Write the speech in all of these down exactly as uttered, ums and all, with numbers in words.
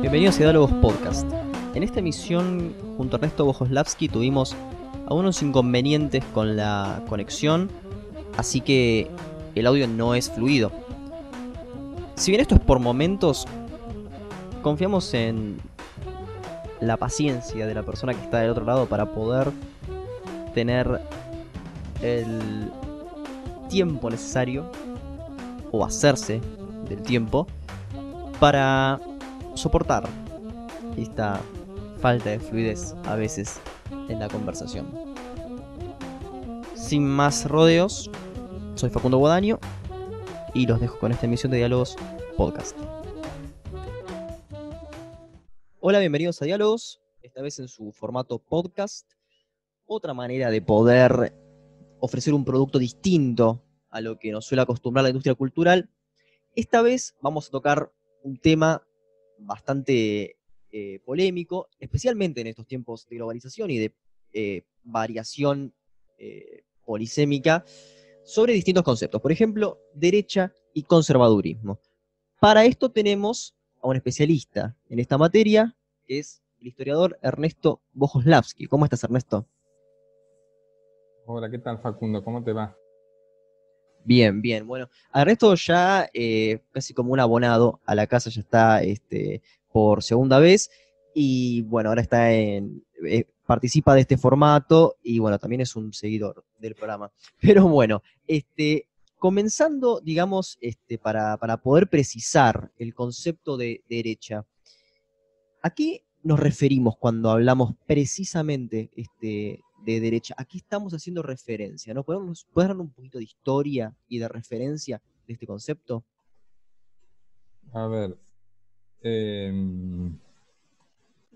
Bienvenidos a Diálogos Podcast. En esta emisión, junto a Ernesto Bohoslavsky, tuvimos algunos inconvenientes con la conexión, así que el audio no es fluido. Si bien esto es por momentos, confiamos en la paciencia de la persona que está del otro lado para poder tener el tiempo necesario, o hacerse del tiempo, para soportar esta falta de fluidez a veces en la conversación. Sin más rodeos, soy Facundo Guadaño y los dejo con esta emisión de Diálogos Podcast. Hola, bienvenidos a Diálogos, esta vez en su formato podcast. Otra manera de poder ofrecer un producto distinto a lo que nos suele acostumbrar la industria cultural. Esta vez vamos a tocar un tema bastante eh, polémico, especialmente en estos tiempos de globalización y de eh, variación eh, polisémica, sobre distintos conceptos, por ejemplo, derecha y conservadurismo. Para esto tenemos a un especialista en esta materia, que es el historiador Ernesto Bohoslavsky. ¿Cómo estás, Ernesto? Hola, ¿qué tal, Facundo? ¿Cómo te va? Bien, bien. Bueno, Ernesto ya eh, casi como un abonado a la casa, ya está este, por segunda vez, y bueno, ahora está en eh, participa de este formato, y bueno, también es un seguidor del programa. Pero bueno, este, comenzando, digamos, este, para, para poder precisar el concepto de derecha, ¿a qué nos referimos cuando hablamos precisamente este de derecha? Aquí estamos haciendo referencia, ¿no? ¿Puedes darnos un poquito de historia y de referencia de este concepto? A ver, eh,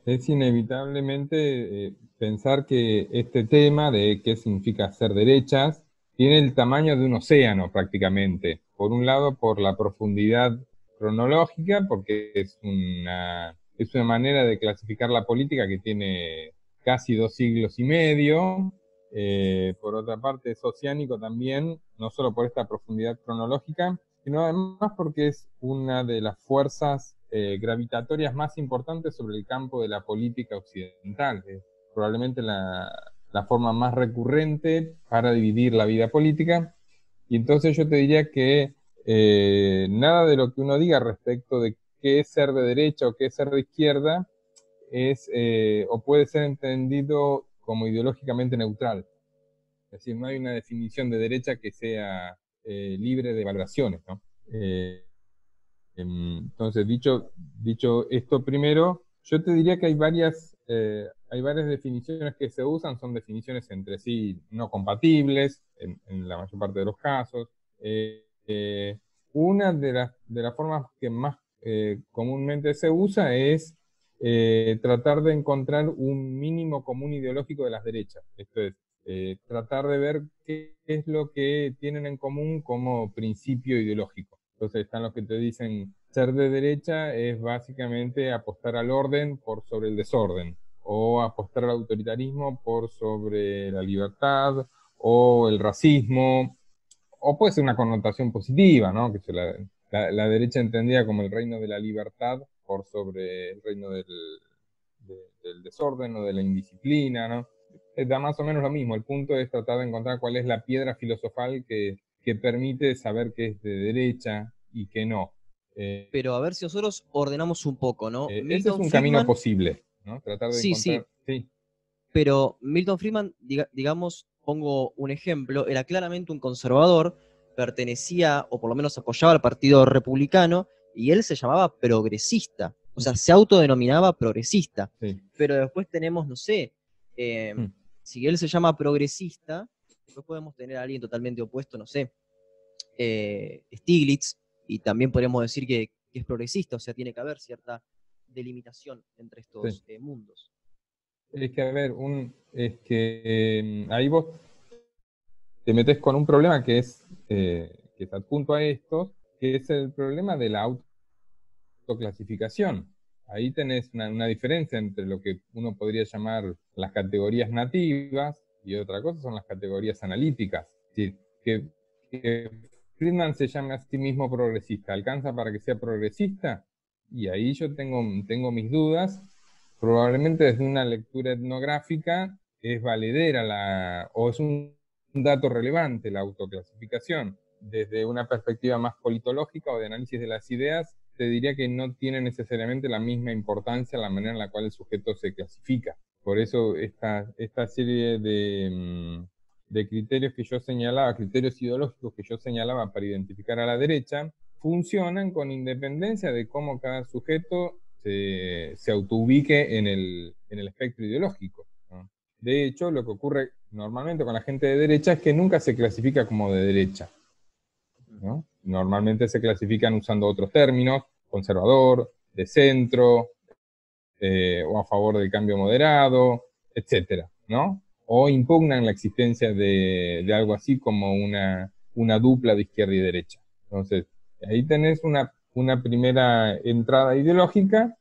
es inevitablemente eh, pensar que este tema de qué significa ser derechas tiene el tamaño de un océano prácticamente. Por un lado, por la profundidad cronológica, porque es una, es una manera de clasificar la política que tiene casi dos siglos y medio, eh, por otra parte es oceánico también, no solo por esta profundidad cronológica, sino además porque es una de las fuerzas eh, gravitatorias más importantes sobre el campo de la política occidental, eh, probablemente la, la forma más recurrente para dividir la vida política, y entonces yo te diría que eh, nada de lo que uno diga respecto de qué es ser de derecha o qué es ser de izquierda, es eh, o puede ser entendido como ideológicamente neutral. Es decir, no hay una definición de derecha que sea eh, libre de valoraciones, ¿no? Eh, entonces, dicho, dicho esto primero, yo te diría que hay varias, eh, hay varias definiciones que se usan, son definiciones entre sí no compatibles, en, en la mayor parte de los casos. Eh, eh, una de las, de las formas que más eh, comúnmente se usa es Eh, tratar de encontrar un mínimo común ideológico de las derechas. Esto es, eh, tratar de ver qué es lo que tienen en común como principio ideológico. Entonces están los que te dicen, ser de derecha es básicamente apostar al orden por sobre el desorden, o apostar al autoritarismo por sobre la libertad, o el racismo, o puede ser una connotación positiva, ¿no? Que se la, la, la derecha entendía como el reino de la libertad, por sobre el reino del, de, del desorden o de la indisciplina, ¿no? Da más o menos lo mismo, el punto es tratar de encontrar cuál es la piedra filosofal que, que permite saber qué es de derecha y qué no. Eh, Pero a ver si nosotros ordenamos un poco, ¿no? Eh, ese es un Friedman, camino posible, ¿no? Tratar de sí, encontrar... Sí, sí. Pero Milton Friedman, diga, digamos, pongo un ejemplo, era claramente un conservador, pertenecía, o por lo menos apoyaba al Partido Republicano, y él se llamaba progresista, o sea, se autodenominaba progresista, sí. Pero después tenemos, no sé, eh, mm. si él se llama progresista, después podemos tener a alguien totalmente opuesto, no sé, eh, Stiglitz, y también podríamos decir que, que es progresista, o sea, tiene que haber cierta delimitación entre estos sí. eh, mundos. Es que, a ver, un, es que eh, ahí vos te metés con un problema que es, eh, que está adjunto a estos, que es el problema de la autoclasificación. Ahí tenés una, una diferencia entre lo que uno podría llamar las categorías nativas y otra cosa son las categorías analíticas. Es decir, que, que Friedman se llame a sí mismo progresista, ¿alcanza para que sea progresista? Y ahí yo tengo, tengo mis dudas. Probablemente desde una lectura etnográfica es valedera la, o es un dato relevante la autoclasificación. Desde una perspectiva más politológica o de análisis de las ideas, te diría que no tiene necesariamente la misma importancia la manera en la cual el sujeto se clasifica. Por eso esta, esta serie de, de criterios que yo señalaba, criterios ideológicos que yo señalaba para identificar a la derecha, funcionan con independencia de cómo cada sujeto se, se autoubique en el, en el espectro ideológico, ¿no? De hecho, lo que ocurre normalmente con la gente de derecha es que nunca se clasifica como de derecha, ¿no? Normalmente se clasifican usando otros términos, conservador, de centro, eh, o a favor del cambio moderado, etcétera, ¿no? O impugnan la existencia de, de algo así como una, una dupla de izquierda y derecha. Entonces, ahí tenés una, una primera entrada ideológica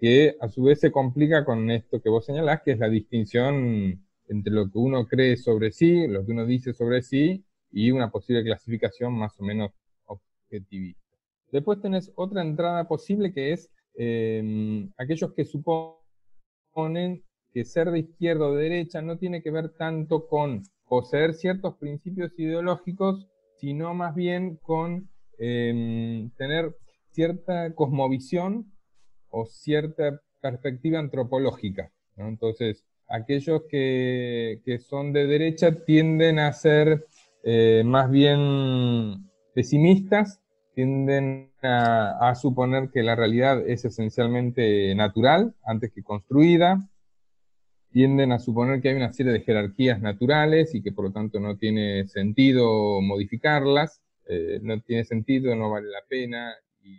que a su vez se complica con esto que vos señalás, que es la distinción entre lo que uno cree sobre sí, lo que uno dice sobre sí, y una posible clasificación más o menos objetivista. Después tenés otra entrada posible que es eh, aquellos que suponen que ser de izquierda o de derecha no tiene que ver tanto con poseer ciertos principios ideológicos, sino más bien con eh, tener cierta cosmovisión o cierta perspectiva antropológica, ¿no? Entonces, aquellos que, que son de derecha tienden a ser Eh, más bien pesimistas, tienden a, a suponer que la realidad es esencialmente natural, antes que construida, tienden a suponer que hay una serie de jerarquías naturales y que por lo tanto no tiene sentido modificarlas, eh, no tiene sentido, no vale la pena y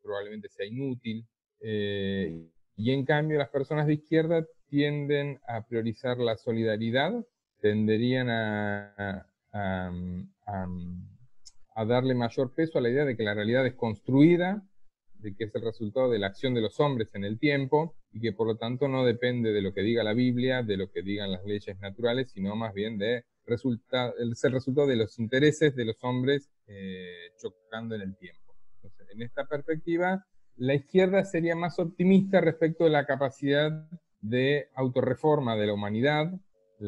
probablemente sea inútil. Eh, y en cambio las personas de izquierda tienden a priorizar la solidaridad, tenderían a... a A, a, a darle mayor peso a la idea de que la realidad es construida, de que es el resultado de la acción de los hombres en el tiempo, y que por lo tanto no depende de lo que diga la Biblia, de lo que digan las leyes naturales, sino más bien de resulta, es el resultado de los intereses de los hombres eh, chocando en el tiempo. Entonces, en esta perspectiva, la izquierda sería más optimista respecto de la capacidad de autorreforma de la humanidad.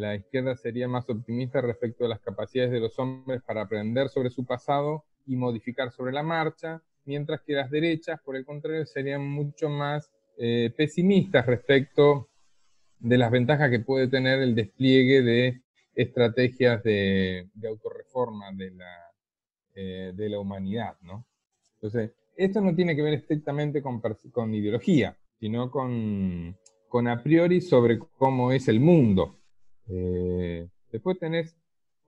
La izquierda sería más optimista respecto a las capacidades de los hombres para aprender sobre su pasado y modificar sobre la marcha, mientras que las derechas, por el contrario, serían mucho más eh, pesimistas respecto de las ventajas que puede tener el despliegue de estrategias de, de autorreforma de la, eh, de la humanidad, ¿no? Entonces, esto no tiene que ver estrictamente con, con ideología, sino con, con a priori sobre cómo es el mundo. Eh, después tenés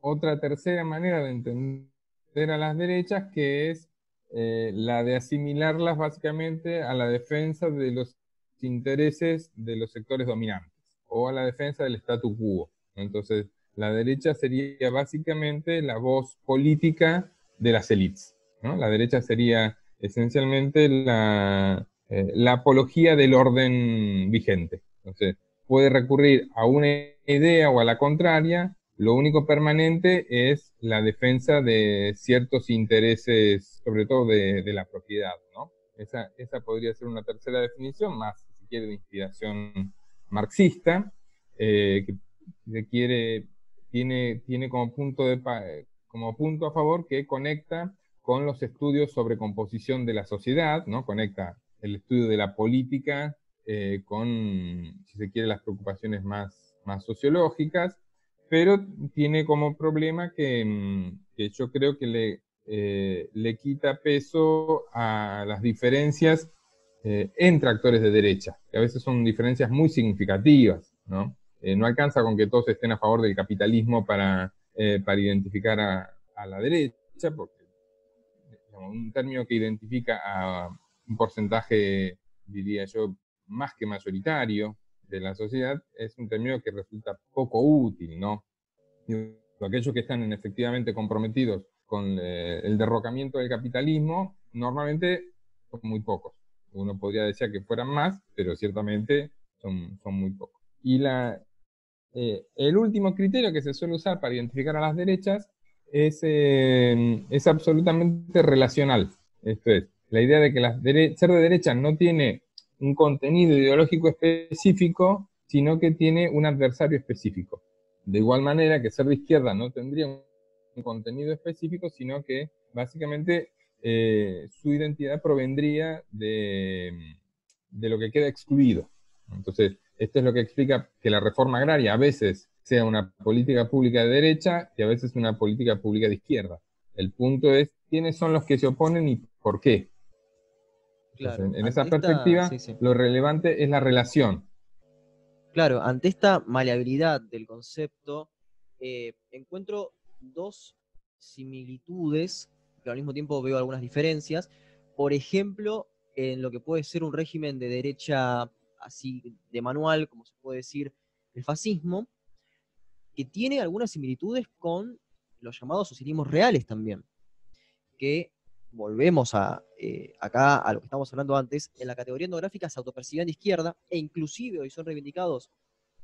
otra tercera manera de entender a las derechas, que es eh, la de asimilarlas básicamente a la defensa de los intereses de los sectores dominantes, o a la defensa del statu quo. Entonces, la derecha sería básicamente la voz política de las élites, ¿no? La derecha sería esencialmente la, eh, la apología del orden vigente. Entonces, puede recurrir a una idea o a la contraria, lo único permanente es la defensa de ciertos intereses, sobre todo de, de la propiedad, ¿no? Esa, esa podría ser una tercera definición, más, si quiere, de inspiración marxista, eh, que requiere, tiene, tiene como, punto de, como punto a favor que conecta con los estudios sobre composición de la sociedad, ¿no? Conecta el estudio de la política Eh, con, si se quiere, las preocupaciones más, más sociológicas, pero tiene como problema que, que yo creo que le, eh, le quita peso a las diferencias eh, entre actores de derecha, que a veces son diferencias muy significativas, ¿no? Eh, no alcanza con que todos estén a favor del capitalismo para, eh, para identificar a, a la derecha, porque digamos, un término que identifica a un porcentaje, diría yo, más que mayoritario de la sociedad, es un término que resulta poco útil, ¿no? Aquellos que están efectivamente comprometidos con eh, el derrocamiento del capitalismo, normalmente son muy pocos. Uno podría decir que fueran más, pero ciertamente son, son muy pocos. Y la, eh, el último criterio que se suele usar para identificar a las derechas es, eh, es absolutamente relacional. Esto es, la idea de que la dere- ser de derecha no tiene un contenido ideológico específico, sino que tiene un adversario específico. De igual manera que ser de izquierda no tendría un contenido específico, sino que básicamente eh, su identidad provendría de, de lo que queda excluido. Entonces, esto es lo que explica que la reforma agraria a veces sea una política pública de derecha y a veces una política pública de izquierda. El punto es quiénes son los que se oponen y por qué. Claro, Entonces, en esa esta, perspectiva, sí, sí. lo relevante es la relación. Claro, ante esta maleabilidad del concepto, eh, encuentro dos similitudes, pero al mismo tiempo veo algunas diferencias. Por ejemplo, en lo que puede ser un régimen de derecha así de manual, como se puede decir, el fascismo, que tiene algunas similitudes con los llamados socialismos reales también, que volvemos a, eh, acá a lo que estábamos hablando antes, en la categoría etnográfica se autopercibían de izquierda, e inclusive hoy son reivindicados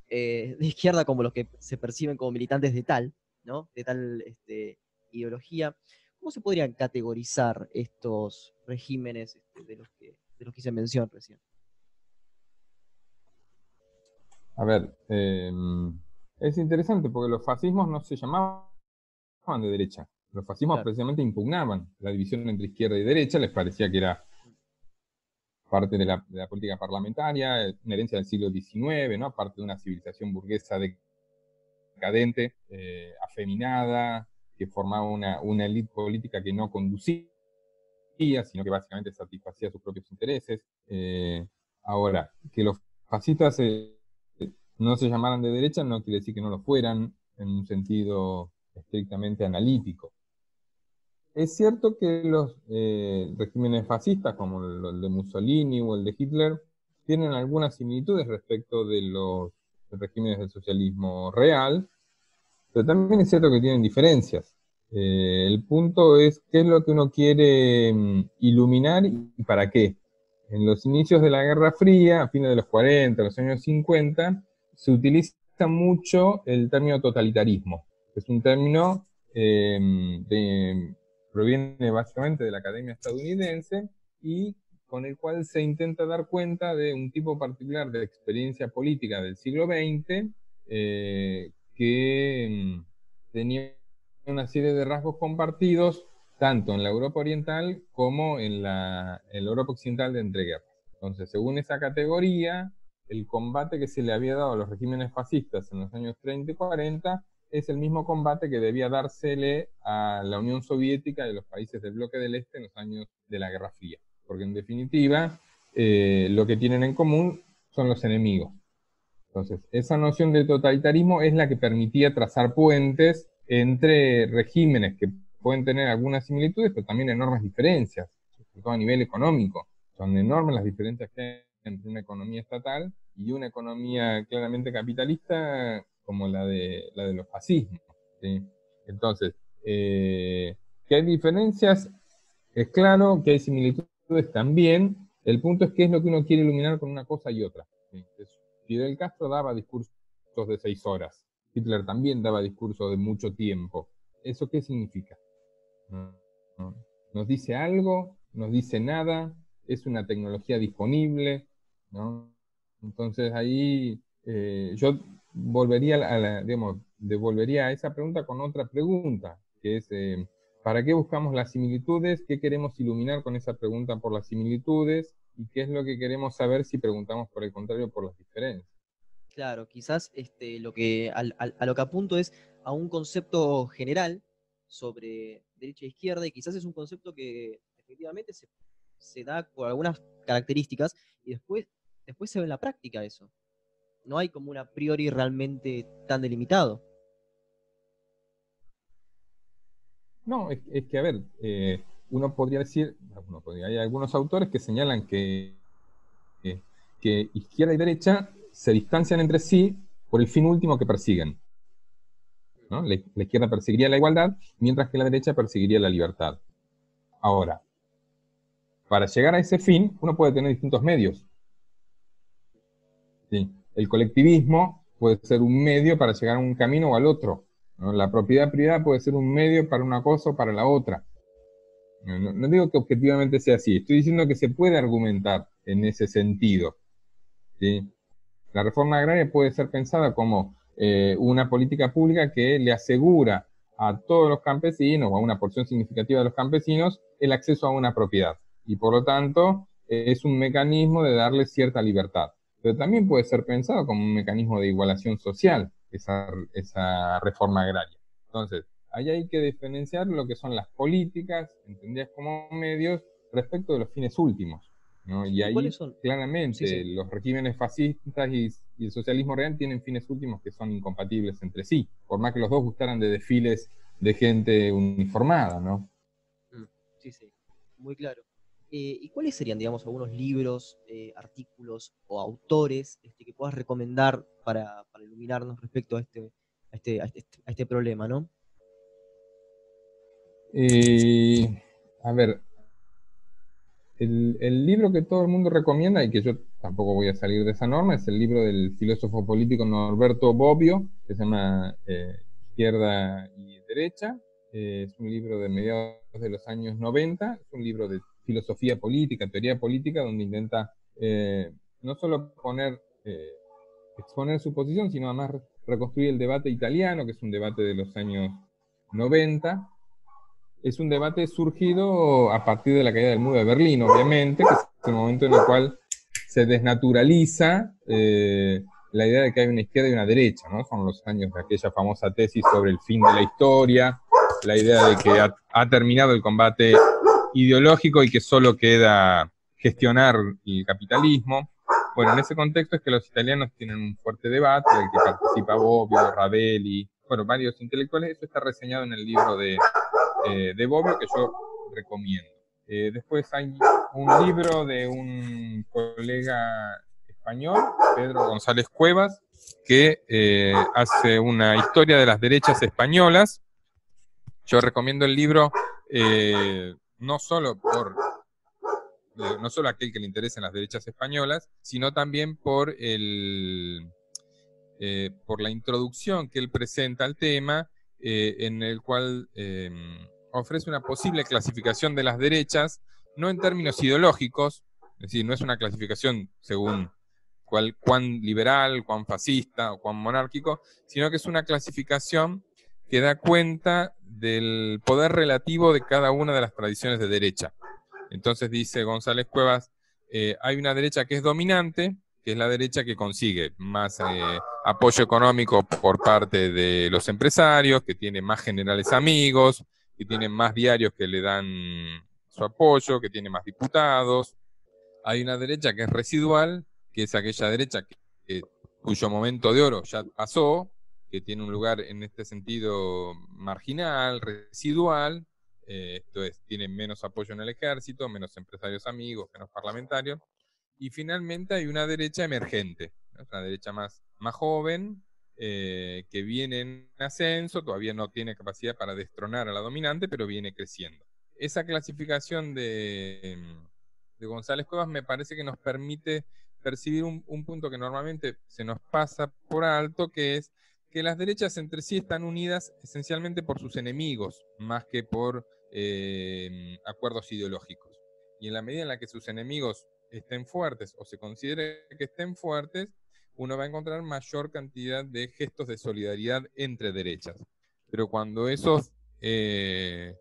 eh, de izquierda como los que se perciben como militantes de tal, ¿no? de tal este, ideología. ¿Cómo se podrían categorizar estos regímenes este, de, los que, de los que hice mención recién? A ver, eh, es interesante porque los fascismos no se llamaban de derecha. Los fascismos claro. precisamente impugnaban la división entre izquierda y derecha, les parecía que era parte de la, de la política parlamentaria, una herencia del siglo diecinueve, ¿no? Parte de una civilización burguesa decadente, eh, afeminada, que formaba una, una élite política que no conducía, sino que básicamente satisfacía sus propios intereses. Eh, ahora, que los fascistas eh, no se llamaran de derecha no quiere decir que no lo fueran en un sentido estrictamente analítico. Es cierto que los eh, regímenes fascistas, como el, el de Mussolini o el de Hitler, tienen algunas similitudes respecto de los regímenes del socialismo real, pero también es cierto que tienen diferencias. Eh, el punto es qué es lo que uno quiere mm, iluminar y para qué. En los inicios de la Guerra Fría, a fines de los cuarenta, los años cincuenta, se utiliza mucho el término totalitarismo. Es un término eh, que proviene básicamente de la academia estadounidense y con el cual se intenta dar cuenta de un tipo particular de experiencia política del siglo veinte eh, que tenía una serie de rasgos compartidos tanto en la Europa oriental como en la, en la Europa occidental de entreguerras. Entonces, según esa categoría, el combate que se le había dado a los regímenes fascistas en los años treinta y cuarenta es el mismo combate que debía dársele a la Unión Soviética y a los países del bloque del Este en los años de la Guerra Fría. Porque en definitiva, eh, lo que tienen en común son los enemigos. Entonces, esa noción de totalitarismo es la que permitía trazar puentes entre regímenes que pueden tener algunas similitudes, pero también enormes diferencias, sobre todo a nivel económico. Son enormes las diferencias que hay entre una economía estatal y una economía claramente capitalista como la de, la de los fascismos, ¿sí? Entonces, eh, que hay diferencias, es claro, que hay similitudes también, el punto es qué es lo que uno quiere iluminar con una cosa y otra, ¿sí? Fidel Castro daba discursos de seis horas, Hitler también daba discursos de mucho tiempo. ¿Eso qué significa? ¿Nos dice algo? ¿Nos dice nada? ¿Es una tecnología disponible? ¿No? Entonces ahí eh, yo... Volvería a, la, digamos, devolvería a esa pregunta con otra pregunta, que es, eh, ¿para qué buscamos las similitudes? ¿Qué queremos iluminar con esa pregunta por las similitudes? ¿Y qué es lo que queremos saber si preguntamos por el contrario, por las diferencias? Claro, quizás este, lo que, al, al, a lo que apunto es a un concepto general sobre derecha e izquierda, y quizás es un concepto que efectivamente se, se da por algunas características, y después, después se ve en la práctica eso. No hay como un a priori realmente tan delimitado. No, es, es que, a ver, eh, uno podría decir, uno podría, hay algunos autores que señalan que, eh, que izquierda y derecha se distancian entre sí por el fin último que persiguen, ¿no? La, la izquierda perseguiría la igualdad, mientras que la derecha perseguiría la libertad. Ahora, para llegar a ese fin, uno puede tener distintos medios. Sí. El colectivismo puede ser un medio para llegar a un camino o al otro. ¿no? La propiedad privada puede ser un medio para una cosa o para la otra. No, no digo que objetivamente sea así, estoy diciendo que se puede argumentar en ese sentido, ¿sí? La reforma agraria puede ser pensada como eh, una política pública que le asegura a todos los campesinos, o a una porción significativa de los campesinos, el acceso a una propiedad. Y por lo tanto, eh, es un mecanismo de darle cierta libertad. Pero también puede ser pensado como un mecanismo de igualación social, esa, esa reforma agraria. Entonces, ahí hay que diferenciar lo que son las políticas, entendidas como medios, respecto de los fines últimos, ¿no? Y ahí, claramente, sí, sí. los regímenes fascistas y, y el socialismo real tienen fines últimos que son incompatibles entre sí, por más que los dos gustaran de desfiles de gente uniformada, ¿no? Sí, sí, muy claro. Eh, ¿Y cuáles serían, digamos, algunos libros, eh, artículos o autores este, que puedas recomendar para, para iluminarnos respecto a este, a este, a este, a este problema, ¿no? Eh, a ver, el, el libro que todo el mundo recomienda, y que yo tampoco voy a salir de esa norma, es el libro del filósofo político Norberto Bobbio, que se llama eh, Izquierda y Derecha. Eh, es un libro de mediados de los años noventa, es un libro de filosofía política, teoría política, donde intenta eh, no solo poner, eh, exponer su posición, sino además reconstruir el debate italiano, que es un debate de los años noventa. Es un debate surgido a partir de la caída del muro de Berlín, obviamente, que es el momento en el cual se desnaturaliza eh, la idea de que hay una izquierda y una derecha, ¿no? Son los años de aquella famosa tesis sobre el fin de la historia, la idea de que ha, ha terminado el combate ideológico y que solo queda gestionar el capitalismo. Bueno, en ese contexto es que los italianos tienen un fuerte debate, en el que participa Bobbio, Rabelli, bueno, varios intelectuales. Eso está reseñado en el libro de, eh, de Bobbio, que yo recomiendo. Eh, después hay un libro de un colega español, Pedro González Cuevas, que eh, hace una historia de las derechas españolas. Yo recomiendo el libro... Eh, no solo por no solo aquel que le interesen las derechas españolas, sino también por el eh, por la introducción que él presenta al tema, eh, en el cual eh, ofrece una posible clasificación de las derechas, no en términos ideológicos, es decir, no es una clasificación según cuál, cuán liberal, cuán fascista o cuán monárquico, sino que es una clasificación que da cuenta del poder relativo de cada una de las tradiciones de derecha. Entonces dice González Cuevas, eh, hay una derecha que es dominante, que es la derecha que consigue más eh, apoyo económico por parte de los empresarios, que tiene más generales amigos, que tiene más diarios que le dan su apoyo, que tiene más diputados. Hay una derecha que es residual, que es aquella derecha que, eh, cuyo momento de oro ya pasó, que tiene un lugar en este sentido marginal, residual, eh, esto es, tiene menos apoyo en el ejército, menos empresarios amigos, menos parlamentarios, y finalmente hay una derecha emergente, ¿no? Una derecha más, más joven, eh, que viene en ascenso, todavía no tiene capacidad para destronar a la dominante, pero viene creciendo. Esa clasificación de, de González Cuevas me parece que nos permite percibir un, un punto que normalmente se nos pasa por alto, que es que las derechas entre sí están unidas esencialmente por sus enemigos, más que por eh, acuerdos ideológicos. Y en la medida en la que sus enemigos estén fuertes, o se considere que estén fuertes, uno va a encontrar mayor cantidad de gestos de solidaridad entre derechas. Pero cuando esos, eh,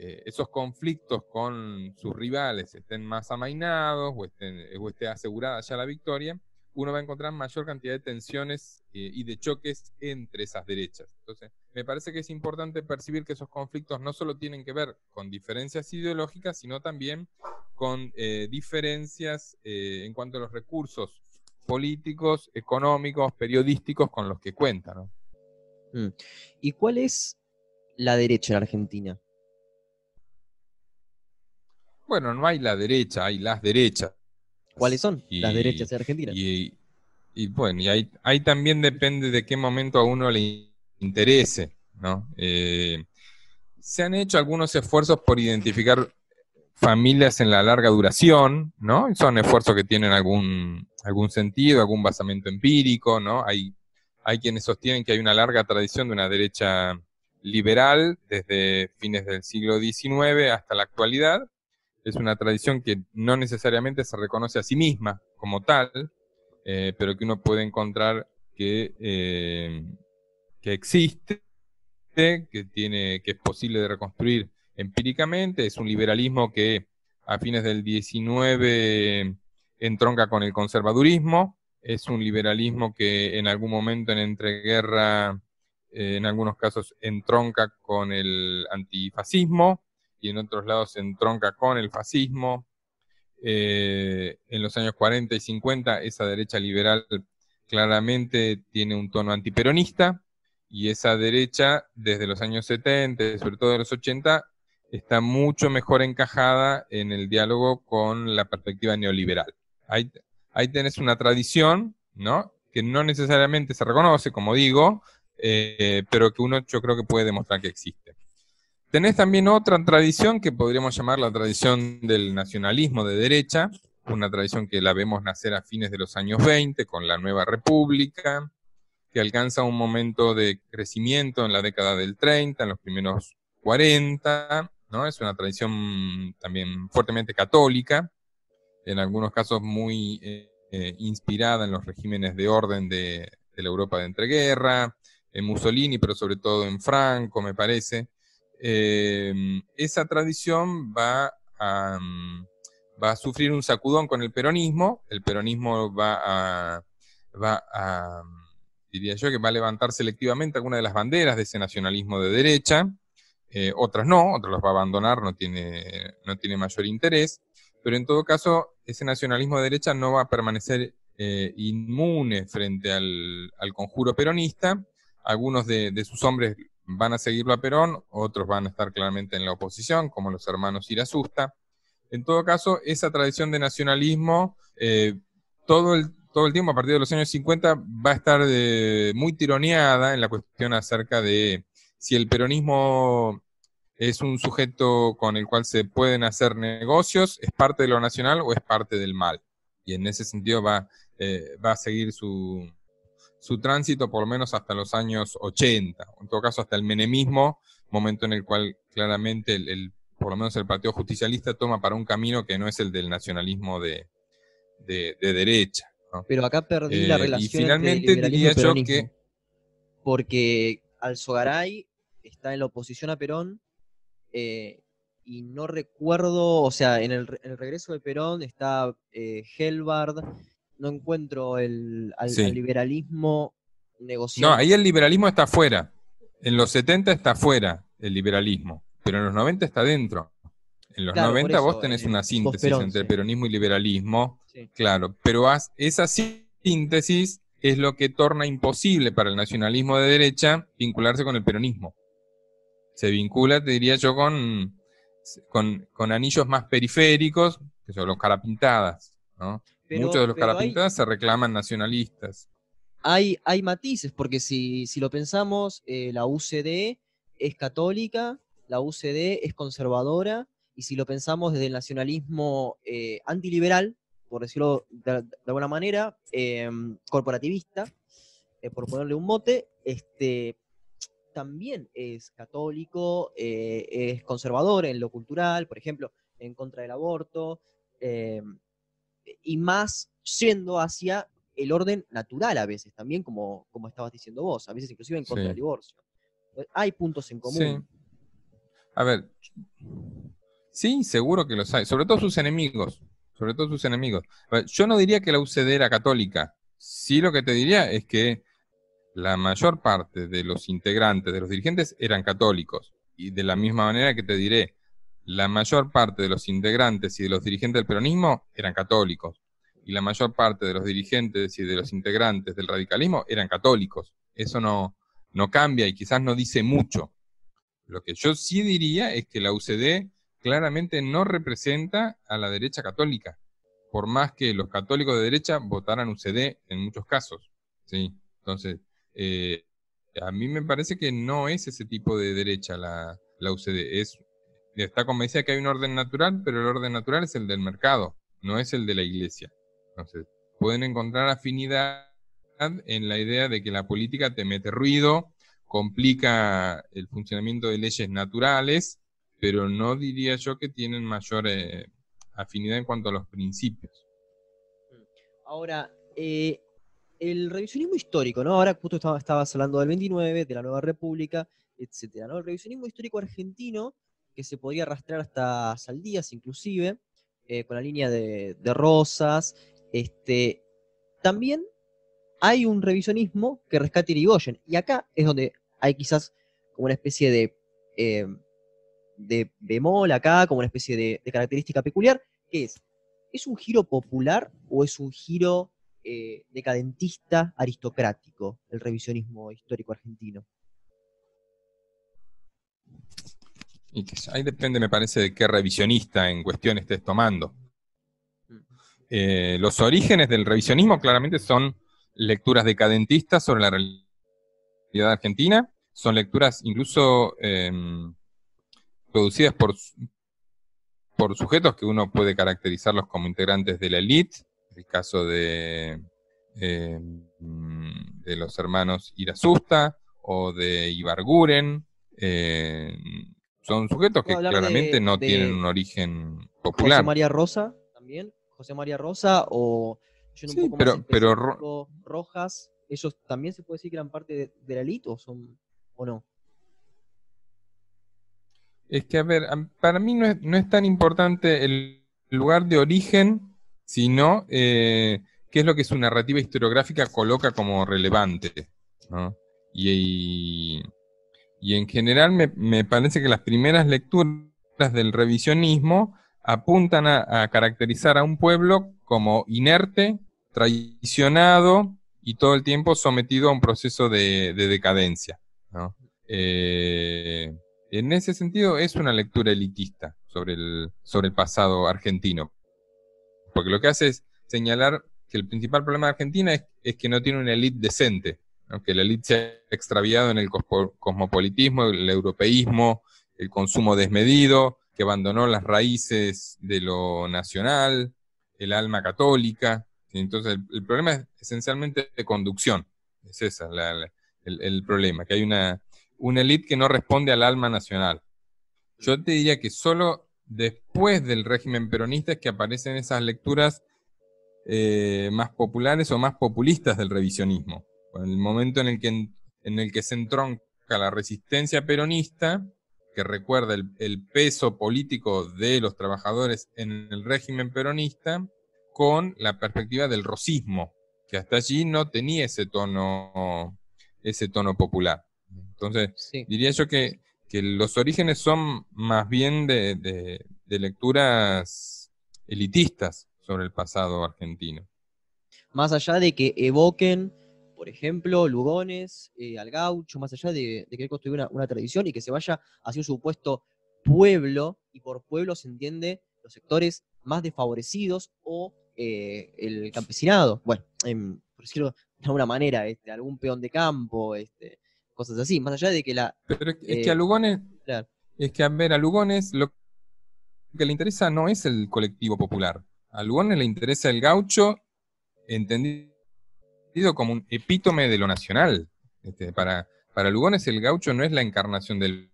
eh, esos conflictos con sus rivales estén más amainados, o, estén, o esté asegurada ya la victoria, uno va a encontrar mayor cantidad de tensiones eh, y de choques entre esas derechas. Entonces, me parece que es importante percibir que esos conflictos no solo tienen que ver con diferencias ideológicas, sino también con eh, diferencias eh, en cuanto a los recursos políticos, económicos, periodísticos con los que cuentan, ¿no? Mm. ¿Y cuál es la derecha en Argentina? Bueno, no hay la derecha, hay las derechas. ¿Cuáles son y, las derechas en Argentina? Y, y bueno, y ahí, ahí también depende de qué momento a uno le interese, ¿no? Eh, se han hecho algunos esfuerzos por identificar familias en la larga duración, ¿no? Son esfuerzos que tienen algún, algún sentido, algún basamento empírico, ¿no? Hay, Hay quienes sostienen que hay una larga tradición de una derecha liberal desde fines del siglo diecinueve hasta la actualidad. Es una tradición que no necesariamente se reconoce a sí misma como tal, eh, pero que uno puede encontrar que, eh, que existe, que tiene, que es posible de reconstruir empíricamente. Es un liberalismo que a fines del diecinueve entronca con el conservadurismo. Es un liberalismo que en algún momento en entreguerra, eh, en algunos casos entronca con el antifascismo, y en otros lados entronca con el fascismo. Eh, en los años cuarenta y cincuenta esa derecha liberal claramente tiene un tono antiperonista, y esa derecha desde los años setenta, sobre todo de los ochenta, está mucho mejor encajada en el diálogo con la perspectiva neoliberal. Ahí, ahí tenés una tradición, ¿no?, que no necesariamente se reconoce, como digo, eh, pero que uno yo creo que puede demostrar que existe. Tenés también otra tradición que podríamos llamar la tradición del nacionalismo de derecha, una tradición que la vemos nacer a fines de los años veinte con la Nueva República, que alcanza un momento de crecimiento en la década del treinta, en los primeros cuarenta, ¿no? Es una tradición también fuertemente católica, en algunos casos muy eh, eh, inspirada en los regímenes de orden de, de la Europa de entreguerra, en Mussolini, pero sobre todo en Franco, me parece. Eh, esa tradición va a, va a sufrir un sacudón con el peronismo. El peronismo va a, va a, diría yo, que va a levantar selectivamente algunas de las banderas de ese nacionalismo de derecha, eh, otras no, otras las va a abandonar, no tiene, no tiene mayor interés, pero en todo caso ese nacionalismo de derecha no va a permanecer eh, inmune frente al, al conjuro peronista. Algunos de, de sus hombres van a seguirlo a Perón, otros van a estar claramente en la oposición, como los hermanos Irazusta. En todo caso, esa tradición de nacionalismo, eh, todo, el, todo el tiempo, a partir de los años cincuenta, va a estar eh, muy tironeada en la cuestión acerca de si el peronismo es un sujeto con el cual se pueden hacer negocios, es parte de lo nacional o es parte del mal. Y en ese sentido va, eh, va a seguir su... su tránsito por lo menos hasta los años ochenta, en todo caso hasta el menemismo, momento en el cual claramente el, el, por lo menos el Partido Justicialista toma para un camino que no es el del nacionalismo de, de, de derecha, ¿no? Pero acá perdí eh, la relación. Y finalmente entre diría yo que... Porque Alzogaray está en la oposición a Perón, eh, y no recuerdo, o sea, en el, en el regreso de Perón está eh, Helbard. No encuentro el al, sí. al liberalismo negociado. No, ahí el liberalismo está afuera. En los setenta está afuera el liberalismo, pero en los noventa está dentro. En los claro, noventa eso, vos tenés eh, una síntesis Perón, entre sí. peronismo y liberalismo, sí. claro, pero has, esa síntesis es lo que torna imposible para el nacionalismo de derecha vincularse con el peronismo. Se vincula, te diría yo, con, con, con anillos más periféricos, que son los carapintadas, ¿no? Pero, muchos de los carapintadas se reclaman nacionalistas. Hay, hay matices, porque si, si lo pensamos, eh, la U C D es católica, la U C D es conservadora, y si lo pensamos desde el nacionalismo eh, antiliberal, por decirlo de, de alguna manera, eh, corporativista, eh, por ponerle un mote, este, también es católico, eh, es conservador en lo cultural, por ejemplo, en contra del aborto, eh, y más yendo hacia el orden natural a veces también, como, como estabas diciendo vos, a veces inclusive en contra sí. del divorcio. Hay puntos en común. Sí. A ver, sí, seguro que los hay, sobre todo sus enemigos, sobre todo sus enemigos. A ver, yo no diría que la U C D era católica, sí lo que te diría es que la mayor parte de los integrantes, de los dirigentes, eran católicos, y de la misma manera que te diré, la mayor parte de los integrantes y de los dirigentes del peronismo eran católicos, y la mayor parte de los dirigentes y de los integrantes del radicalismo eran católicos. Eso no, no cambia y quizás no dice mucho. Lo que yo sí diría es que la U C D claramente no representa a la derecha católica, por más que los católicos de derecha votaran U C D en muchos casos, ¿sí? Entonces, eh, a mí me parece que no es ese tipo de derecha la, la U C D, es... está convencida que hay un orden natural, pero el orden natural es el del mercado, no es el de la iglesia. Entonces, pueden encontrar afinidades en la idea de que la política te mete ruido, complica el funcionamiento de leyes naturales, pero no diría yo que tienen mayor eh, afinidad en cuanto a los principios. Ahora, eh, el revisionismo histórico, ¿no? Ahora justo estaba, estabas hablando del veintinueve, de la Nueva República, etcétera, ¿no? El revisionismo histórico argentino, que se podía arrastrar hasta Saldías inclusive, eh, con la línea de, de Rosas, este, también hay un revisionismo que rescate Irigoyen, y acá es donde hay quizás como una especie de... Eh, de bemol acá, como una especie de, de característica peculiar, que es, ¿es un giro popular o es un giro eh, decadentista aristocrático el revisionismo histórico argentino? Y que ahí depende, me parece, de qué revisionista en cuestión estés tomando. Eh, los orígenes del revisionismo claramente son lecturas decadentistas sobre la realidad argentina, son lecturas incluso... Eh, producidas por, por sujetos que uno puede caracterizarlos como integrantes de la élite, el caso de, eh, de los hermanos Irazusta o de Ibarguren, eh, son sujetos que claramente de, no de tienen un origen popular. José María Rosa también, José María Rosa o yo no sí, un poco pero, más pero ro Rojas, ellos también se puede decir que eran parte de, de la élite o son o no. Es que, a ver, para mí no es, no es tan importante el lugar de origen, sino eh, qué es lo que su narrativa historiográfica coloca como relevante, ¿no? Y, y, y en general me, me parece que las primeras lecturas del revisionismo apuntan a, a caracterizar a un pueblo como inerte, traicionado y todo el tiempo sometido a un proceso de, de decadencia, ¿no? Eh... En ese sentido es una lectura elitista sobre el, sobre el pasado argentino, porque lo que hace es señalar que el principal problema de Argentina es, es que no tiene una élite decente, ¿no? Que la élite se ha extraviado en el cosmopolitismo, el europeísmo, el consumo desmedido, que abandonó las raíces de lo nacional, el alma católica. Entonces el, el problema es esencialmente de conducción, es ese la, la, el, el problema, que hay una... una élite que no responde al alma nacional. Yo te diría que solo después del régimen peronista es que aparecen esas lecturas eh, más populares o más populistas del revisionismo. En el momento en el que, en el que se entronca la resistencia peronista, que recuerda el, el peso político de los trabajadores en el régimen peronista, con la perspectiva del rosismo, que hasta allí no tenía ese tono, ese tono popular. Entonces, sí. Diría yo que, que los orígenes son más bien de, de, de lecturas elitistas sobre el pasado argentino. Más allá de que evoquen, por ejemplo, Lugones, eh, al gaucho, más allá de, de que construyó una, una tradición y que se vaya hacia un supuesto pueblo, y por pueblo se entiende los sectores más desfavorecidos o eh, el campesinado, bueno, eh, por decirlo de alguna manera, este, algún peón de campo, este... cosas así, más allá de que la... Pero es que, eh, es que a Lugones, claro. Es que a ver, a Lugones lo que le interesa no es el colectivo popular, a Lugones le interesa el gaucho entendido como un epítome de lo nacional. Este, para, para Lugones el gaucho no es la encarnación del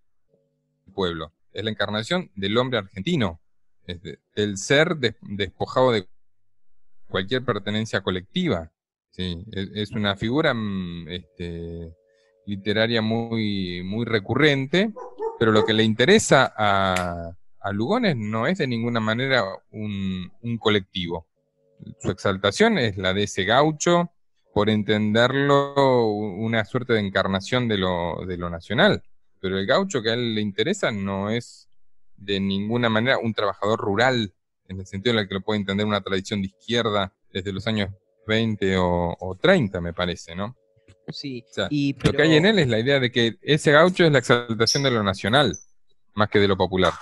pueblo, es la encarnación del hombre argentino, este, el ser de, despojado de cualquier pertenencia colectiva. Sí, es, es una figura... Este, literaria muy, muy recurrente, pero lo que le interesa a, a Lugones no es de ninguna manera un, un colectivo. Su exaltación es la de ese gaucho, por entenderlo una suerte de encarnación de lo, de lo nacional, pero el gaucho que a él le interesa no es de ninguna manera un trabajador rural, en el sentido en el que lo puede entender una tradición de izquierda desde los años veinte o, o treinta, me parece, ¿no? Sí, o sea, y, pero... lo que hay en él es la idea de que ese gaucho es la exaltación de lo nacional, más que de lo popular.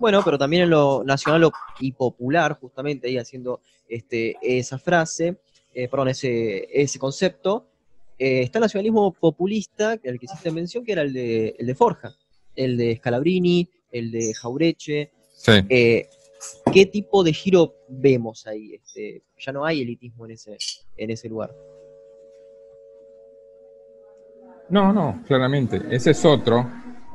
Bueno, pero también en lo nacional y popular, justamente, ahí haciendo este, esa frase, eh, perdón, ese, ese concepto, eh, está el nacionalismo populista, al que hiciste mención, que era el de, el de Forja, el de Scalabrini, el de Jauretche. Sí. Eh, ¿qué tipo de giro vemos ahí? Este, ya no hay elitismo en ese, en ese lugar. No, no, claramente. Ese es otro.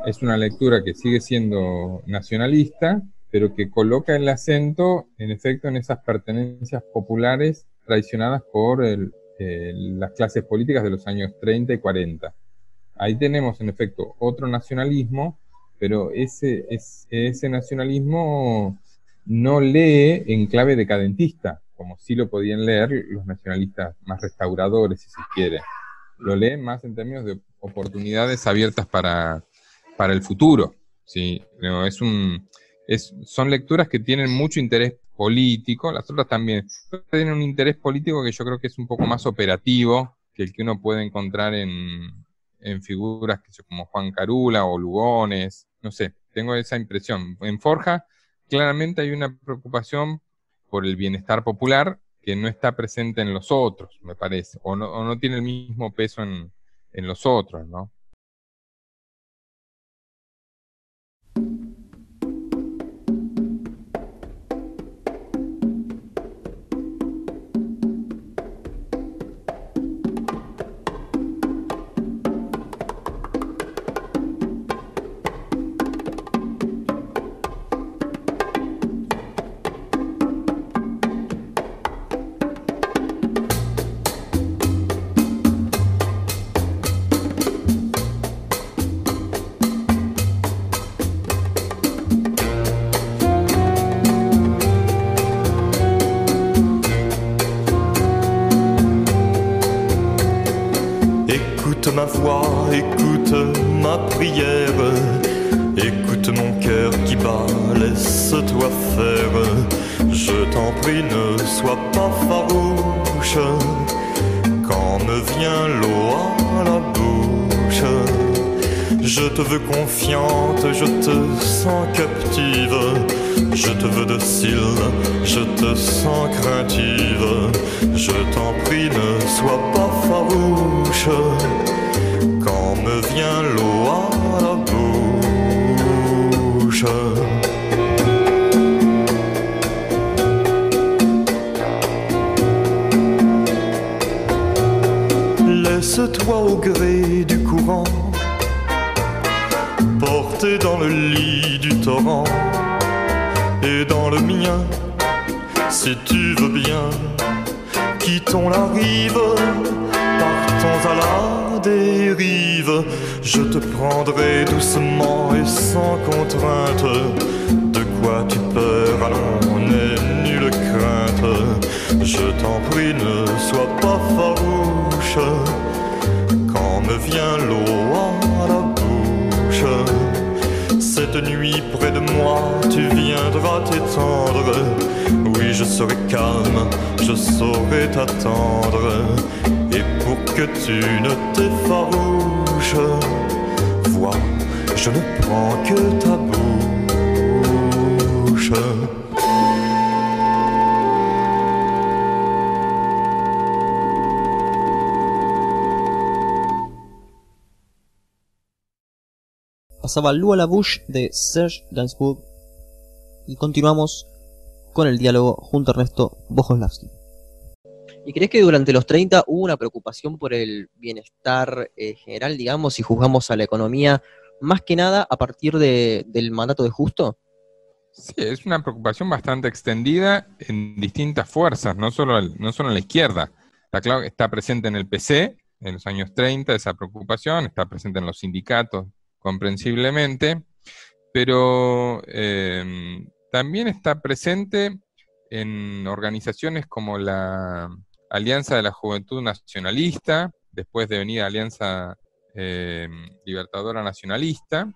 Es una lectura que sigue siendo nacionalista, pero que coloca el acento, en efecto, en esas pertenencias populares traicionadas por el, eh, las clases políticas de los años treinta y cuarenta. Ahí tenemos, en efecto, otro nacionalismo, pero ese, es, ese nacionalismo no lee en clave decadentista, como sí lo podían leer los nacionalistas más restauradores, si se quiere. Lo leen más en términos de oportunidades abiertas para, para el futuro, ¿sí? No, es un, es, son lecturas que tienen mucho interés político, las otras también tienen un interés político que yo creo que es un poco más operativo que el que uno puede encontrar en, en figuras como Juan Carula o Lugones, no sé, tengo esa impresión. En Forja claramente hay una preocupación por el bienestar popular que no está presente en los otros, me parece, o no, o no tiene el mismo peso en, en los otros, ¿no? Pasaba Lua la Bouche de Serge Gainsbourg y continuamos con el diálogo junto a Ernesto Bohoslavsky. ¿Y crees que durante los treinta hubo una preocupación por el bienestar eh, general, digamos, si juzgamos a la economía, más que nada a partir de, del mandato de Justo? Sí, es una preocupación bastante extendida en distintas fuerzas, no solo, no solo en la izquierda. Está claro que está presente en el P C en los años treinta esa preocupación, está presente en los sindicatos, comprensiblemente, pero eh, también está presente en organizaciones como la Alianza de la Juventud Nacionalista, después de venir Alianza eh, Libertadora Nacionalista,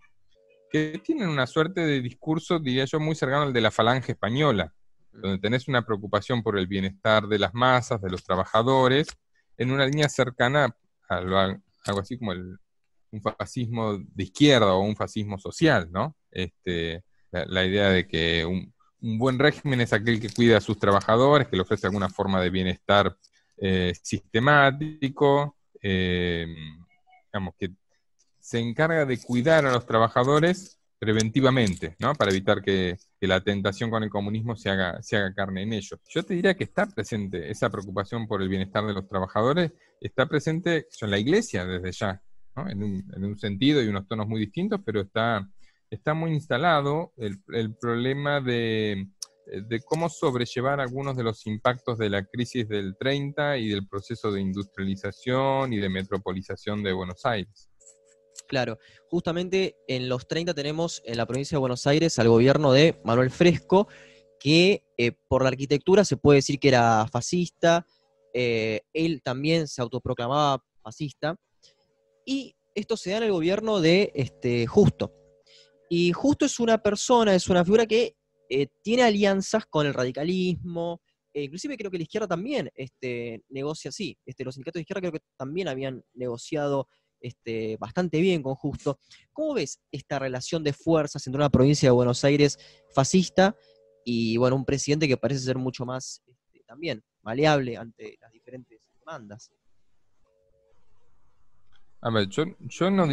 que tienen una suerte de discurso, diría yo, muy cercano al de la Falange Española, donde tenés una preocupación por el bienestar de las masas, de los trabajadores, en una línea cercana a, lo, a algo así como el un fascismo de izquierda o un fascismo social, ¿no? Este, la, la idea de que un, un buen régimen es aquel que cuida a sus trabajadores, que le ofrece alguna forma de bienestar eh, sistemático, eh, digamos, que se encarga de cuidar a los trabajadores preventivamente, ¿no? Para evitar que, que la tentación con el comunismo se haga, se haga carne en ellos. Yo te diría que está presente esa preocupación por el bienestar de los trabajadores, está presente en la Iglesia desde ya, ¿no? En un, en un sentido y unos tonos muy distintos, pero está, está muy instalado el, el problema de, de cómo sobrellevar algunos de los impactos de la crisis del treinta y del proceso de industrialización y de metropolización de Buenos Aires. Claro, justamente en los treinta tenemos en la provincia de Buenos Aires al gobierno de Manuel Fresco, que eh, por la arquitectura se puede decir que era fascista, eh, él también se autoproclamaba fascista, y esto se da en el gobierno de este, Justo. Y Justo es una persona, es una figura que eh, tiene alianzas con el radicalismo, eh, inclusive creo que la izquierda también este, negocia, sí, este, los sindicatos de izquierda creo que también habían negociado Este, bastante bien con Justo. ¿Cómo ves esta relación de fuerzas entre una provincia de Buenos Aires fascista y bueno, un presidente que parece ser mucho más este, también maleable ante las diferentes demandas? A ver, yo, yo no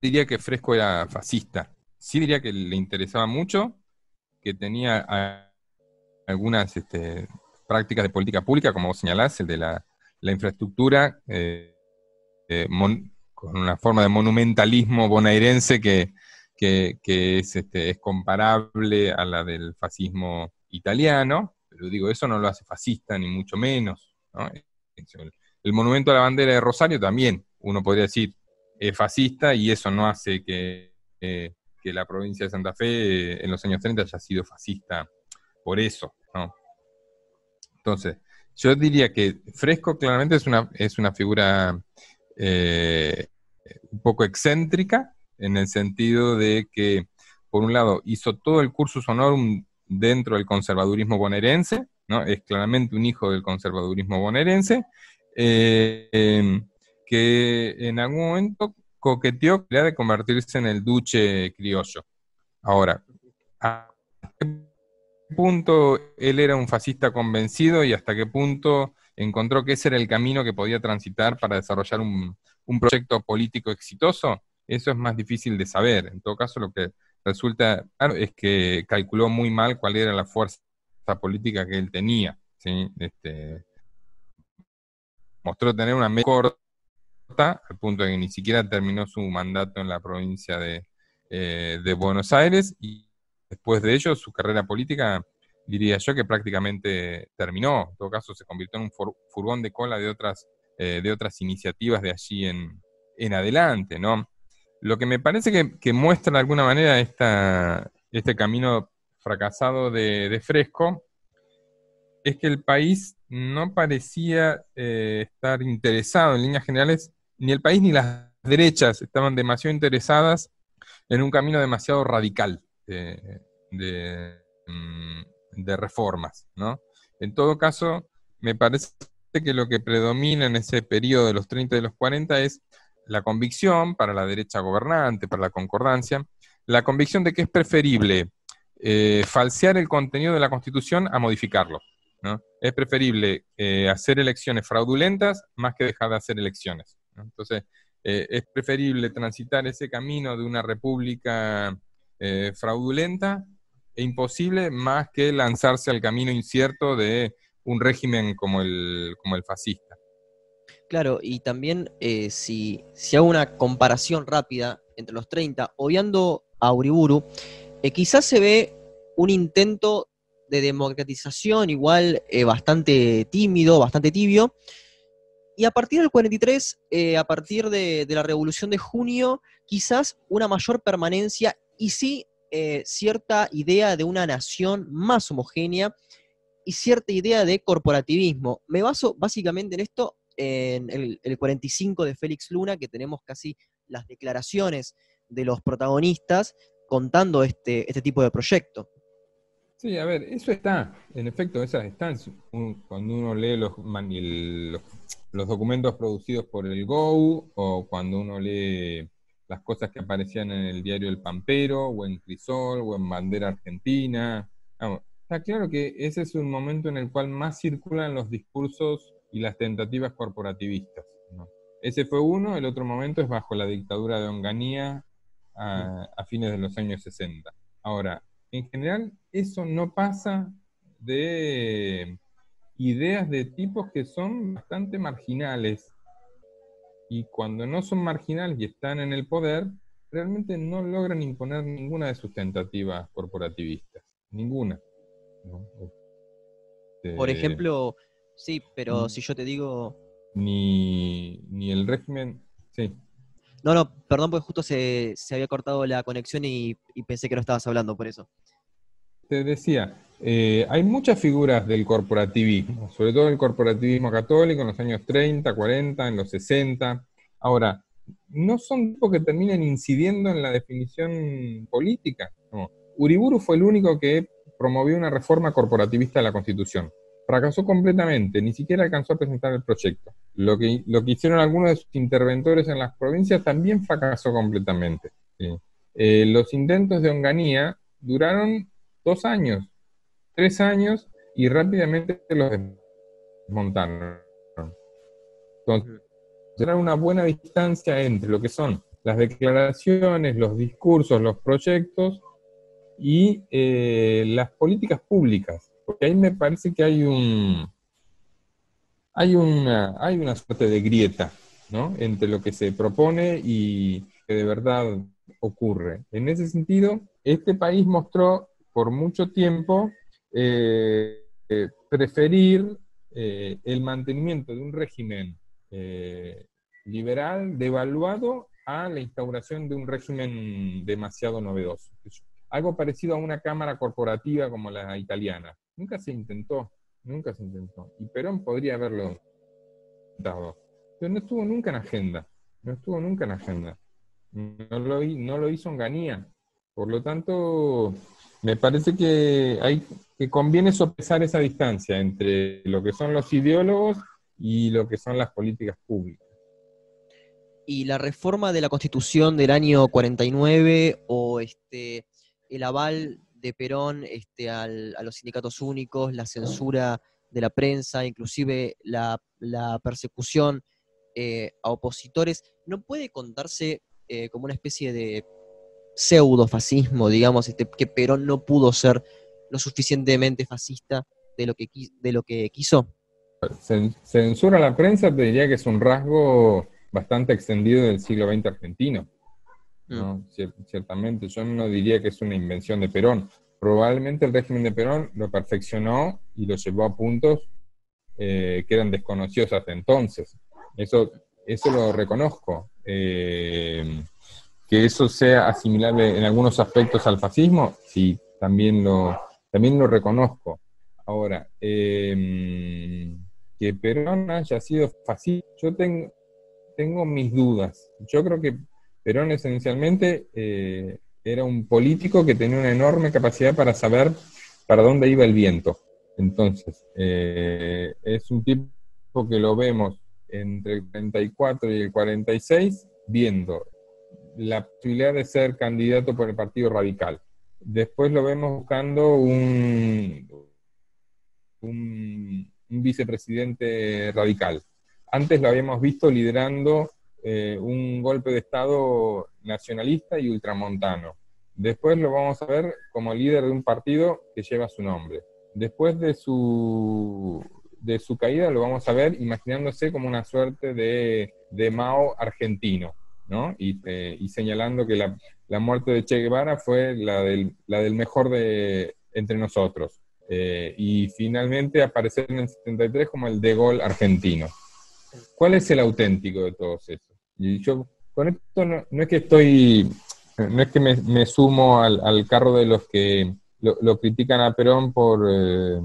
diría que Fresco era fascista. Sí diría que le interesaba mucho, que tenía a, algunas este, prácticas de política pública, como vos señalás, el de la, la infraestructura, eh, Eh, mon, con una forma de monumentalismo bonaerense que, que, que es, este, es comparable a la del fascismo italiano, pero digo, eso no lo hace fascista ni mucho menos, ¿no? El, el monumento a la bandera de Rosario también, uno podría decir, es fascista, y eso no hace que, eh, que la provincia de Santa Fe eh, en los años treinta haya sido fascista por eso, ¿no? Entonces, yo diría que Fresco claramente es una, es una figura... Eh, un poco excéntrica, en el sentido de que, por un lado, hizo todo el cursus honorum dentro del conservadurismo bonaerense, ¿no? Es claramente un hijo del conservadurismo bonaerense, eh, eh, que en algún momento coqueteó con la idea de convertirse en el duque criollo. Ahora, ¿hasta qué punto él era un fascista convencido y hasta qué punto encontró que ese era el camino que podía transitar para desarrollar un, un proyecto político exitoso? Eso es más difícil de saber. En todo caso, lo que resulta claro es que calculó muy mal cuál era la fuerza política que él tenía, ¿sí? Este, mostró tener una media corta, al punto de que ni siquiera terminó su mandato en la provincia de, eh, de Buenos Aires, y después de ello su carrera política... diría yo que prácticamente terminó. En todo caso se convirtió en un furgón de cola de otras, eh, de otras iniciativas de allí en, en adelante, ¿no? Lo que me parece que, que muestra de alguna manera esta, este camino fracasado de, de Fresco es que el país no parecía eh, estar interesado en líneas generales, ni el país ni las derechas estaban demasiado interesadas en un camino demasiado radical de... de mm, de reformas, ¿no? En todo caso, me parece que lo que predomina en ese periodo de los treinta y de los cuarenta es la convicción, para la derecha gobernante, para la concordancia, la convicción de que es preferible eh, falsear el contenido de la Constitución a modificarlo, ¿no? Es preferible eh, hacer elecciones fraudulentas más que dejar de hacer elecciones, ¿no? Entonces, eh, es preferible transitar ese camino de una república eh, fraudulenta e imposible, más que lanzarse al camino incierto de un régimen como el, como el fascista. Claro, y también eh, si, si hago una comparación rápida entre los treinta, obviando a Uriburu, eh, quizás se ve un intento de democratización igual eh, bastante tímido, bastante tibio, y a partir del cuarenta y tres, eh, a partir de, de la Revolución de Junio, quizás una mayor permanencia, y sí, Eh, cierta idea de una nación más homogénea y cierta idea de corporativismo. Me baso básicamente en esto, en el, el cuarenta y cinco de Félix Luna, que tenemos casi las declaraciones de los protagonistas contando este, este tipo de proyecto. Sí, a ver, eso está, en efecto, esas están. Cuando uno lee los, los, los documentos producidos por el G O U, o cuando uno lee las cosas que aparecían en el diario El Pampero, o en Crisol, o en Bandera Argentina. Vamos, está claro que ese es un momento en el cual más circulan los discursos y las tentativas corporativistas, ¿no? Ese fue uno. El otro momento es bajo la dictadura de Onganía a, a fines de los años sesenta. Ahora, en general, eso no pasa de ideas de tipos que son bastante marginales, y cuando no son marginales y están en el poder, realmente no logran imponer ninguna de sus tentativas corporativistas. Ninguna, ¿no? Este, Por ejemplo, sí, pero ni, si yo te digo... Ni, ni el régimen... Sí. No, no, perdón, porque justo se, se había cortado la conexión y, y pensé que no estabas hablando, por eso. Te decía, eh, hay muchas figuras del corporativismo, sobre todo el corporativismo católico en los años treinta, cuarenta, en los sesenta. Ahora, no son tipos que terminan incidiendo en la definición política. No. Uriburu fue el único que promovió una reforma corporativista de la Constitución. Fracasó completamente, ni siquiera alcanzó a presentar el proyecto. Lo que, lo que hicieron algunos de sus interventores en las provincias también fracasó completamente. ¿Sí? Eh, los intentos de Onganía duraron dos años, tres años, y rápidamente los desmontaron. Entonces, era una buena distancia entre lo que son las declaraciones, los discursos, los proyectos y eh, las políticas públicas. Porque ahí me parece que hay un hay una hay una suerte de grieta, ¿no? Entre lo que se propone y que de verdad ocurre. En ese sentido, este país mostró por mucho tiempo eh, eh, preferir eh, el mantenimiento de un régimen eh, liberal devaluado a la instauración de un régimen demasiado novedoso. Algo parecido a una cámara corporativa como la italiana. Nunca se intentó, nunca se intentó. Y Perón podría haberlo dado. Pero no estuvo nunca en agenda, no estuvo nunca en agenda. No lo, no lo hizo Onganía. Por lo tanto, me parece que, hay, que conviene sopesar esa distancia entre lo que son los ideólogos y lo que son las políticas públicas. Y la reforma de la Constitución del año cuarenta y nueve o este... el aval de Perón este, al, a los sindicatos únicos, la censura de la prensa, inclusive la, la persecución eh, a opositores, ¿no puede contarse eh, como una especie de pseudo-fascismo, digamos, este, que Perón no pudo ser lo suficientemente fascista de lo que, de lo que quiso? Censura a la prensa te diría que es un rasgo bastante extendido del siglo veinte argentino. No, ciertamente, yo no diría que es una invención de Perón. Probablemente el régimen de Perón lo perfeccionó y lo llevó a puntos eh, que eran desconocidos hasta entonces. Eso, eso lo reconozco. Eh, que eso sea asimilable en algunos aspectos al fascismo, sí, también lo, también lo reconozco. Ahora, eh, que Perón haya sido fascista, yo tengo, tengo mis dudas. Yo creo que Perón esencialmente eh, era un político que tenía una enorme capacidad para saber para dónde iba el viento. Entonces, eh, es un tipo que lo vemos entre el treinta y cuatro y el cuarenta y seis, viendo la posibilidad de ser candidato por el Partido Radical. Después lo vemos buscando un, un, un vicepresidente radical. Antes lo habíamos visto liderando... Eh, un golpe de Estado nacionalista y ultramontano. Después lo vamos a ver como líder de un partido que lleva su nombre. Después de su, de su caída lo vamos a ver imaginándose como una suerte de, de Mao argentino, ¿no? Y, eh, y señalando que la, la muerte de Che Guevara fue la del, la del mejor de entre nosotros. Eh, y finalmente aparecer en el setenta y tres como el de Gaulle argentino. ¿Cuál es el auténtico de todos esos? Y yo con esto no, no es que estoy, no es que me, me sumo al, al carro de los que lo, lo critican a Perón por, eh,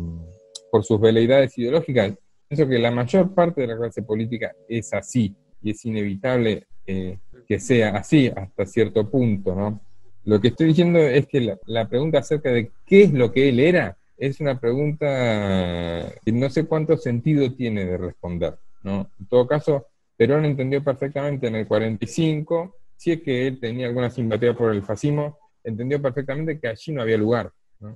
por sus veleidades ideológicas. Pienso que la mayor parte de la clase política es así, y es inevitable eh, que sea así hasta cierto punto, ¿no? Lo que estoy diciendo es que la, la pregunta acerca de qué es lo que él era, es una pregunta que no sé cuánto sentido tiene de responder, ¿no? En todo caso, Perón entendió perfectamente en el cuarenta y cinco, si es que él tenía alguna simpatía por el fascismo, entendió perfectamente que allí no había lugar, ¿no?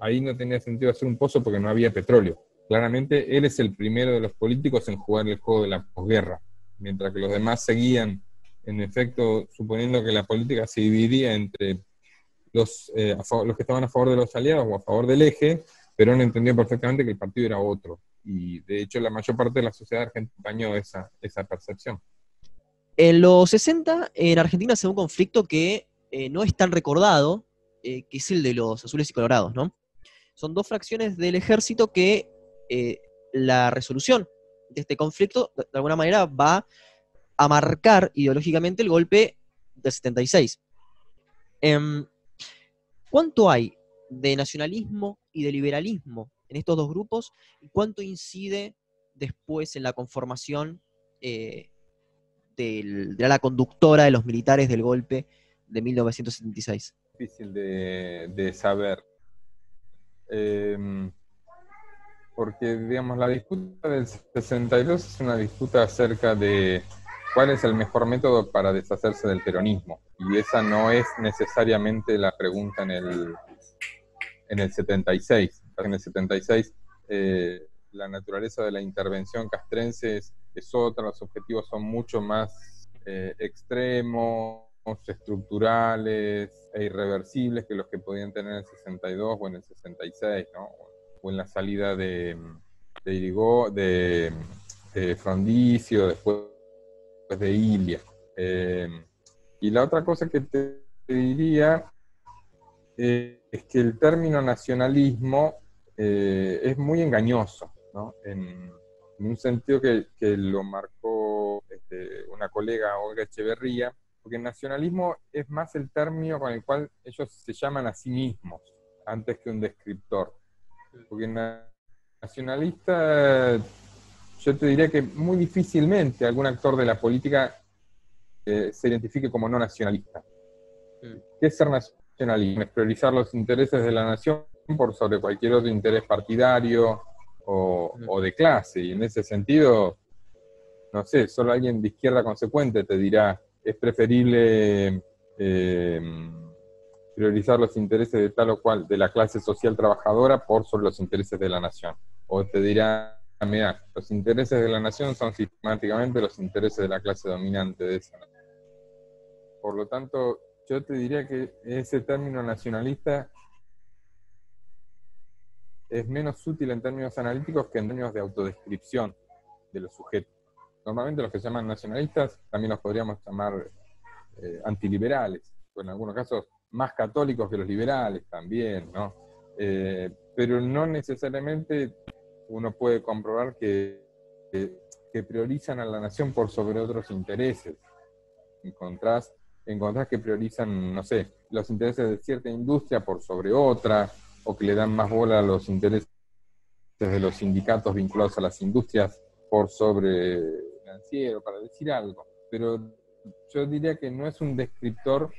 Ahí no tenía sentido hacer un pozo porque no había petróleo. Claramente él es el primero de los políticos en jugar el juego de la posguerra, mientras que los demás seguían, en efecto, suponiendo que la política se dividía entre los, eh, a favor, los que estaban a favor de los aliados o a favor del eje. Perón entendió perfectamente que el partido era otro. Y de hecho la mayor parte de la sociedad argentina acompañó esa, esa percepción. En los sesenta, en Argentina se da un conflicto que eh, no es tan recordado, eh, que es el de los azules y colorados, ¿no? Son dos fracciones del ejército que eh, la resolución de este conflicto, de alguna manera, va a marcar ideológicamente el golpe del setenta y seis. Eh, ¿Cuánto hay de nacionalismo y de liberalismo en estos dos grupos? ¿Y cuánto incide después en la conformación eh, del, de la conductora de los militares del golpe de mil novecientos setenta y seis? Difícil de, de saber. Eh, porque, digamos, la disputa del sesenta y dos es una disputa acerca de cuál es el mejor método para deshacerse del peronismo. Y esa no es necesariamente la pregunta en el, en el setenta y seis. En el setenta y seis eh, la naturaleza de la intervención castrense es, es otra, los objetivos son mucho más eh, extremos, estructurales e irreversibles que los que podían tener en el sesenta y dos o en el sesenta y seis, ¿no? O en la salida de, de Irigoyen, de, de Frondicio, después de Ilia. Eh, y la otra cosa que te diría eh, es que el término nacionalismo eh, es muy engañoso, ¿no? En, en un sentido que, que lo marcó este, una colega, Olga Echeverría, porque nacionalismo es más el término con el cual ellos se llaman a sí mismos, antes que un descriptor. Porque nacionalista, yo te diría que muy difícilmente algún actor de la política eh, se identifique como no nacionalista. Sí. ¿Qué es ser nacionalista? Es priorizar los intereses de la nación por sobre cualquier otro interés partidario o, sí. o de clase. Y en ese sentido, no sé, solo alguien de izquierda consecuente te dirá, es preferible eh, priorizar los intereses de tal o cual, de la clase social trabajadora por sobre los intereses de la nación. O te dirá, mira, los intereses de la nación son sistemáticamente los intereses de la clase dominante de esa nación. Por lo tanto, yo te diría que ese término nacionalista es menos útil en términos analíticos que en términos de autodescripción de los sujetos. Normalmente los que se llaman nacionalistas también los podríamos llamar eh, antiliberales, o en algunos casos más católicos que los liberales también, ¿no? Eh, pero no necesariamente uno puede comprobar que, que, que priorizan a la nación por sobre otros intereses. Encontrás, encontrás que priorizan, no sé, los intereses de cierta industria por sobre otra, o que le dan más bola a los intereses de los sindicatos vinculados a las industrias por sobre financiero, para decir algo, pero yo diría que no es un descriptor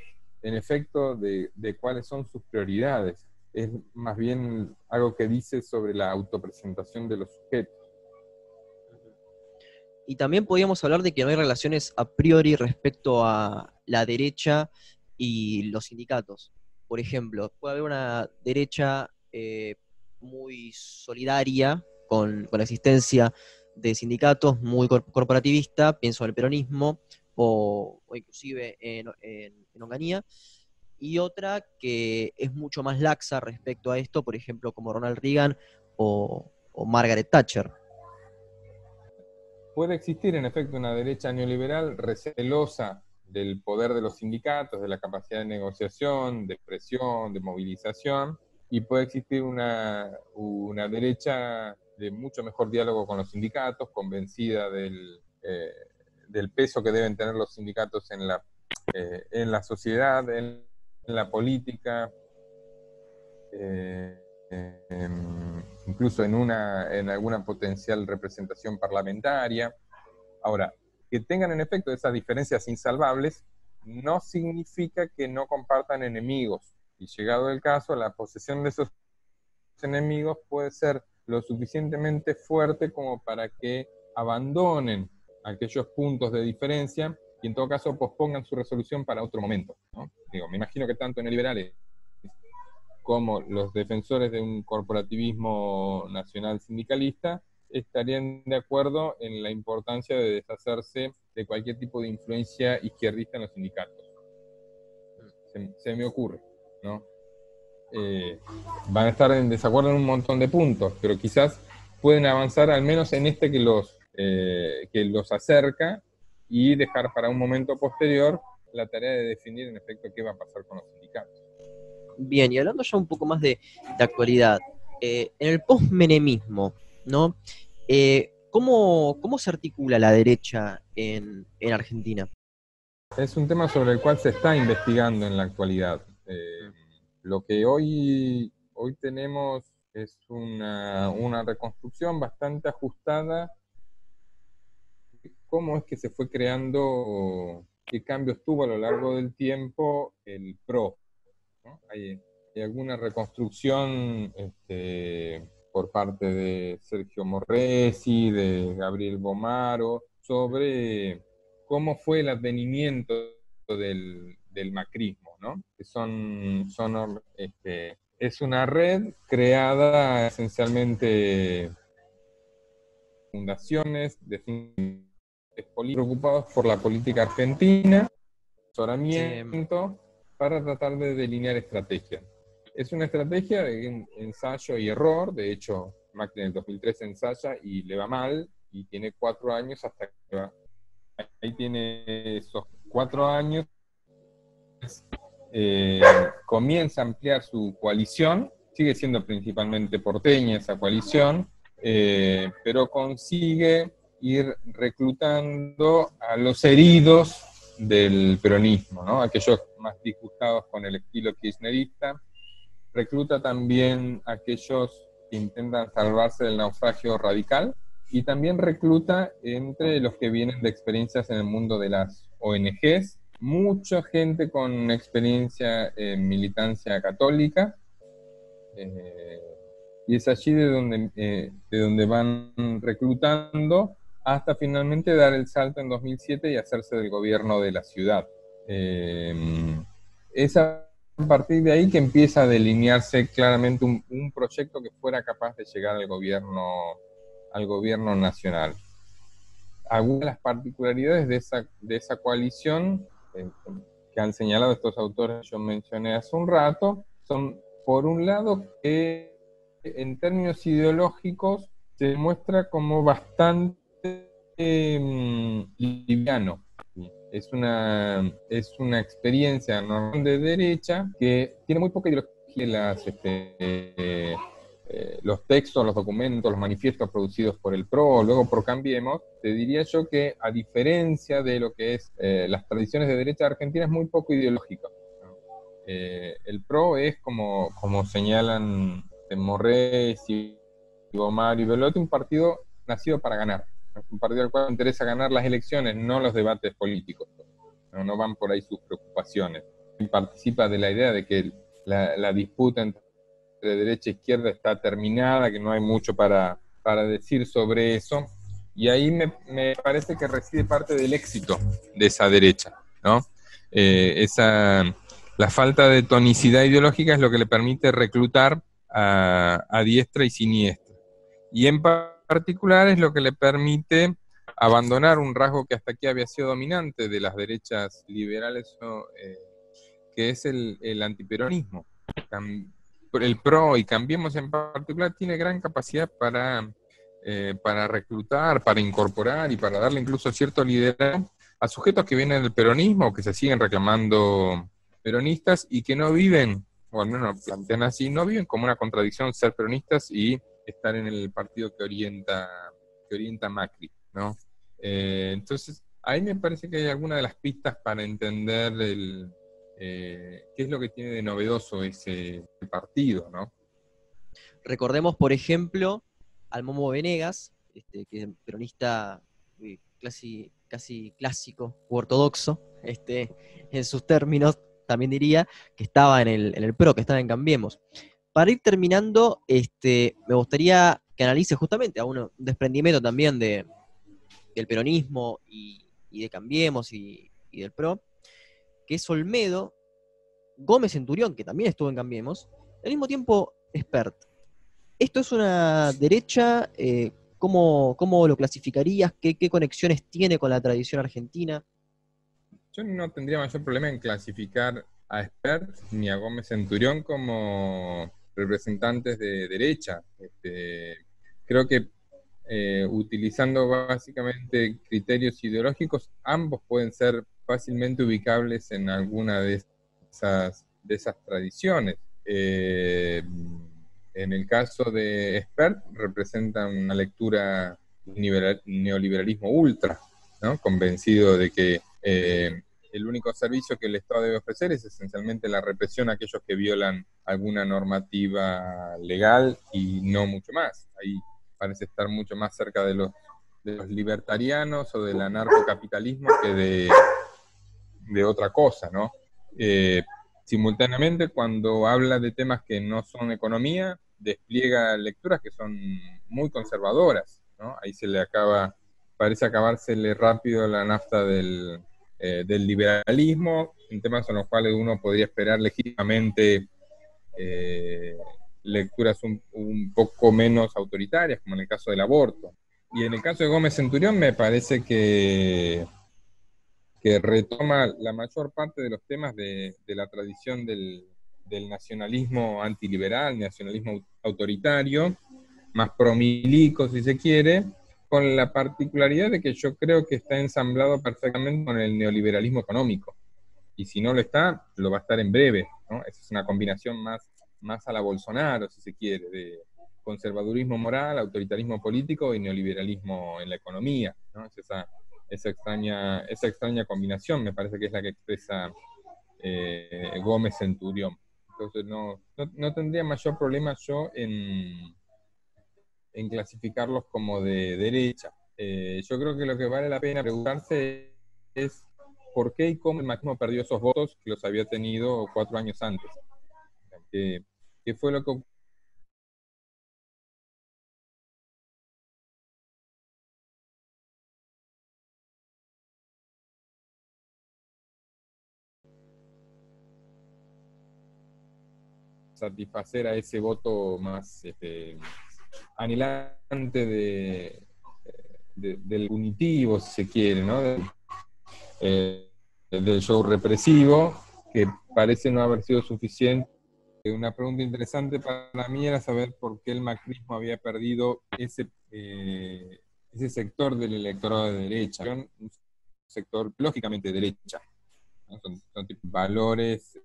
en efecto de, de cuáles son sus prioridades, es más bien algo que dice sobre la autopresentación de los sujetos. Y también podríamos hablar de que no hay relaciones a priori respecto a la derecha y los sindicatos. Por ejemplo, puede haber una derecha eh, muy solidaria con, con la existencia de sindicatos, muy corporativista, pienso en el peronismo, o, o inclusive en, en, en Onganía, y otra que es mucho más laxa respecto a esto, por ejemplo, como Ronald Reagan o, o Margaret Thatcher. Puede existir, en efecto, una derecha neoliberal recelosa del poder de los sindicatos, de la capacidad de negociación, de expresión, de movilización, y puede existir una, una derecha de mucho mejor diálogo con los sindicatos, convencida del, eh, del peso que deben tener los sindicatos en la, eh, en la sociedad, en, en la política, eh, eh, incluso en, una, en alguna potencial representación parlamentaria. Ahora, que tengan en efecto esas diferencias insalvables, no significa que no compartan enemigos. Y llegado el caso, la posesión de esos enemigos puede ser lo suficientemente fuerte como para que abandonen aquellos puntos de diferencia y en todo caso pospongan su resolución para otro momento, ¿no? Digo, me imagino que tanto neoliberales como los defensores de un corporativismo nacional sindicalista estarían de acuerdo en la importancia de deshacerse de cualquier tipo de influencia izquierdista en los sindicatos. Se, se me ocurre, ¿no? Eh, van a estar en desacuerdo en un montón de puntos, pero quizás pueden avanzar al menos en este que los, eh, que los acerca y dejar para un momento posterior la tarea de definir en efecto qué va a pasar con los sindicatos. Bien, y hablando ya un poco más de, de actualidad, eh, en el post-menemismo, ¿no? Eh, ¿cómo, ¿Cómo se articula la derecha en, en Argentina? Es un tema sobre el cual se está investigando en la actualidad. Eh, lo que hoy, hoy tenemos es una, una reconstrucción bastante ajustada de cómo es que se fue creando, qué cambios tuvo a lo largo del tiempo el PRO, ¿no? Hay, hay alguna reconstrucción este, por parte de Sergio Morresi, de Gabriel Bomaro, sobre cómo fue el advenimiento del, del macrismo, ¿no? Que son, son, este, es una red creada esencialmente fundaciones de preocupados por la política argentina, asesoramiento, sí, para tratar de delinear estrategias. Es una estrategia de ensayo y error. De hecho, Macri en el dos mil tres ensaya y le va mal, y tiene cuatro años hasta que va. Ahí tiene esos cuatro años, eh, comienza a ampliar su coalición, sigue siendo principalmente porteña esa coalición, eh, pero consigue ir reclutando a los heridos del peronismo, ¿no? Aquellos más disgustados con el estilo kirchnerista, recluta también a aquellos que intentan salvarse del naufragio radical, y también recluta entre los que vienen de experiencias en el mundo de las O N Ges, mucha gente con experiencia en militancia católica, eh, y es allí de donde, eh, de donde van reclutando hasta finalmente dar el salto en dos mil siete y hacerse del gobierno de la ciudad. Eh, es a partir de ahí que empieza a delinearse claramente un, un proyecto que fuera capaz de llegar al gobierno al gobierno nacional. Algunas de las particularidades de esa, de esa coalición eh, que han señalado estos autores que yo mencioné hace un rato son, por un lado, que en términos ideológicos se muestra como bastante eh, liviano. Es una, es una experiencia normal de derecha que tiene muy poca ideología. Las, este, eh, Eh, los textos, los documentos, los manifiestos producidos por el PRO, luego por Cambiemos, te diría yo que, a diferencia de lo que es eh, las tradiciones de derecha argentina, es muy poco ideológico, ¿no? Eh, el PRO es, como, como señalan Morresi, Bomar y Velotti, un partido nacido para ganar, ¿no? Un partido al cual interesa ganar las elecciones, no los debates políticos, ¿no? No van por ahí sus preocupaciones. Y participa de la idea de que la, la disputa entre de derecha e izquierda está terminada, que no hay mucho para, para decir sobre eso, y ahí me, me parece que reside parte del éxito de esa derecha, ¿no? Eh, esa, la falta de tonicidad ideológica es lo que le permite reclutar a, a diestra y siniestra, y en particular es lo que le permite abandonar un rasgo que hasta aquí había sido dominante de las derechas liberales, eh, que es el, el antiperonismo. El PRO y Cambiemos en particular tiene gran capacidad para, eh, para reclutar, para incorporar y para darle incluso cierto liderazgo a sujetos que vienen del peronismo, que se siguen reclamando peronistas y que no viven, o al menos plantean así, no viven como una contradicción ser peronistas y estar en el partido que orienta, que orienta Macri, ¿no? Eh, entonces, ahí me parece que hay alguna de las pistas para entender el... Eh, ¿qué es lo que tiene de novedoso ese partido, no? Recordemos, por ejemplo, al Momo Venegas, este, que es un peronista eh, casi, casi clásico u ortodoxo, este, en sus términos, también diría, que estaba en el, en el PRO, que estaba en Cambiemos. Para ir terminando, este, me gustaría que analice justamente a uno, un desprendimiento también de, del peronismo y, y de Cambiemos y, y del PRO, que es Olmedo, Gómez-Centurión, que también estuvo en Cambiemos, al mismo tiempo Espert. ¿Esto es una derecha? Eh, ¿cómo, ¿Cómo lo clasificarías? ¿Qué, ¿Qué conexiones tiene con la tradición argentina? Yo no tendría mayor problema en clasificar a Espert ni a Gómez-Centurión como representantes de derecha. Este, creo que eh, utilizando básicamente criterios ideológicos, ambos pueden ser fácilmente ubicables en alguna de esas, de esas tradiciones. Eh, en el caso de Espert, representan una lectura neoliberalismo ultra, ¿no? Convencido de que eh, el único servicio que el Estado debe ofrecer es esencialmente la represión a aquellos que violan alguna normativa legal y no mucho más. Ahí parece estar mucho más cerca de los, de los libertarianos o del anarcocapitalismo que de, de otra cosa, ¿no? Eh, simultáneamente, cuando habla de temas que no son economía, despliega lecturas que son muy conservadoras, ¿no? Ahí se le acaba, parece acabársele rápido la nafta del, eh, del liberalismo, en temas en los cuales uno podría esperar legítimamente eh, lecturas un, un poco menos autoritarias, como en el caso del aborto. Y en el caso de Gómez-Centurión me parece que, que retoma la mayor parte de los temas de, de la tradición del, del nacionalismo antiliberal, nacionalismo autoritario, más promilico, si se quiere, con la particularidad de que yo creo que está ensamblado perfectamente con el neoliberalismo económico. Y si no lo está, lo va a estar en breve, ¿no? Esa es una combinación más, más a la Bolsonaro, si se quiere, de conservadurismo moral, autoritarismo político y neoliberalismo en la economía, ¿no? Es esa, esa, extraña, esa extraña combinación, me parece que es la que expresa eh, Gómez-Centurión. Entonces no, no, no tendría mayor problema yo en... en clasificarlos como de derecha. Eh, yo creo que lo que vale la pena preguntarse es por qué y cómo el macrismo perdió esos votos que los había tenido cuatro años antes. Eh, ¿Qué fue lo que ocurrió? Satisfacer a ese voto más... Este, anhelante de, de, del punitivo, si se quiere, ¿no? De, eh, del show represivo, que parece no haber sido suficiente. Una pregunta interesante para mí era saber por qué el macrismo había perdido ese, eh, ese sector del electorado de derecha, un sector lógicamente de derecha, ¿no? Son, son tipo valores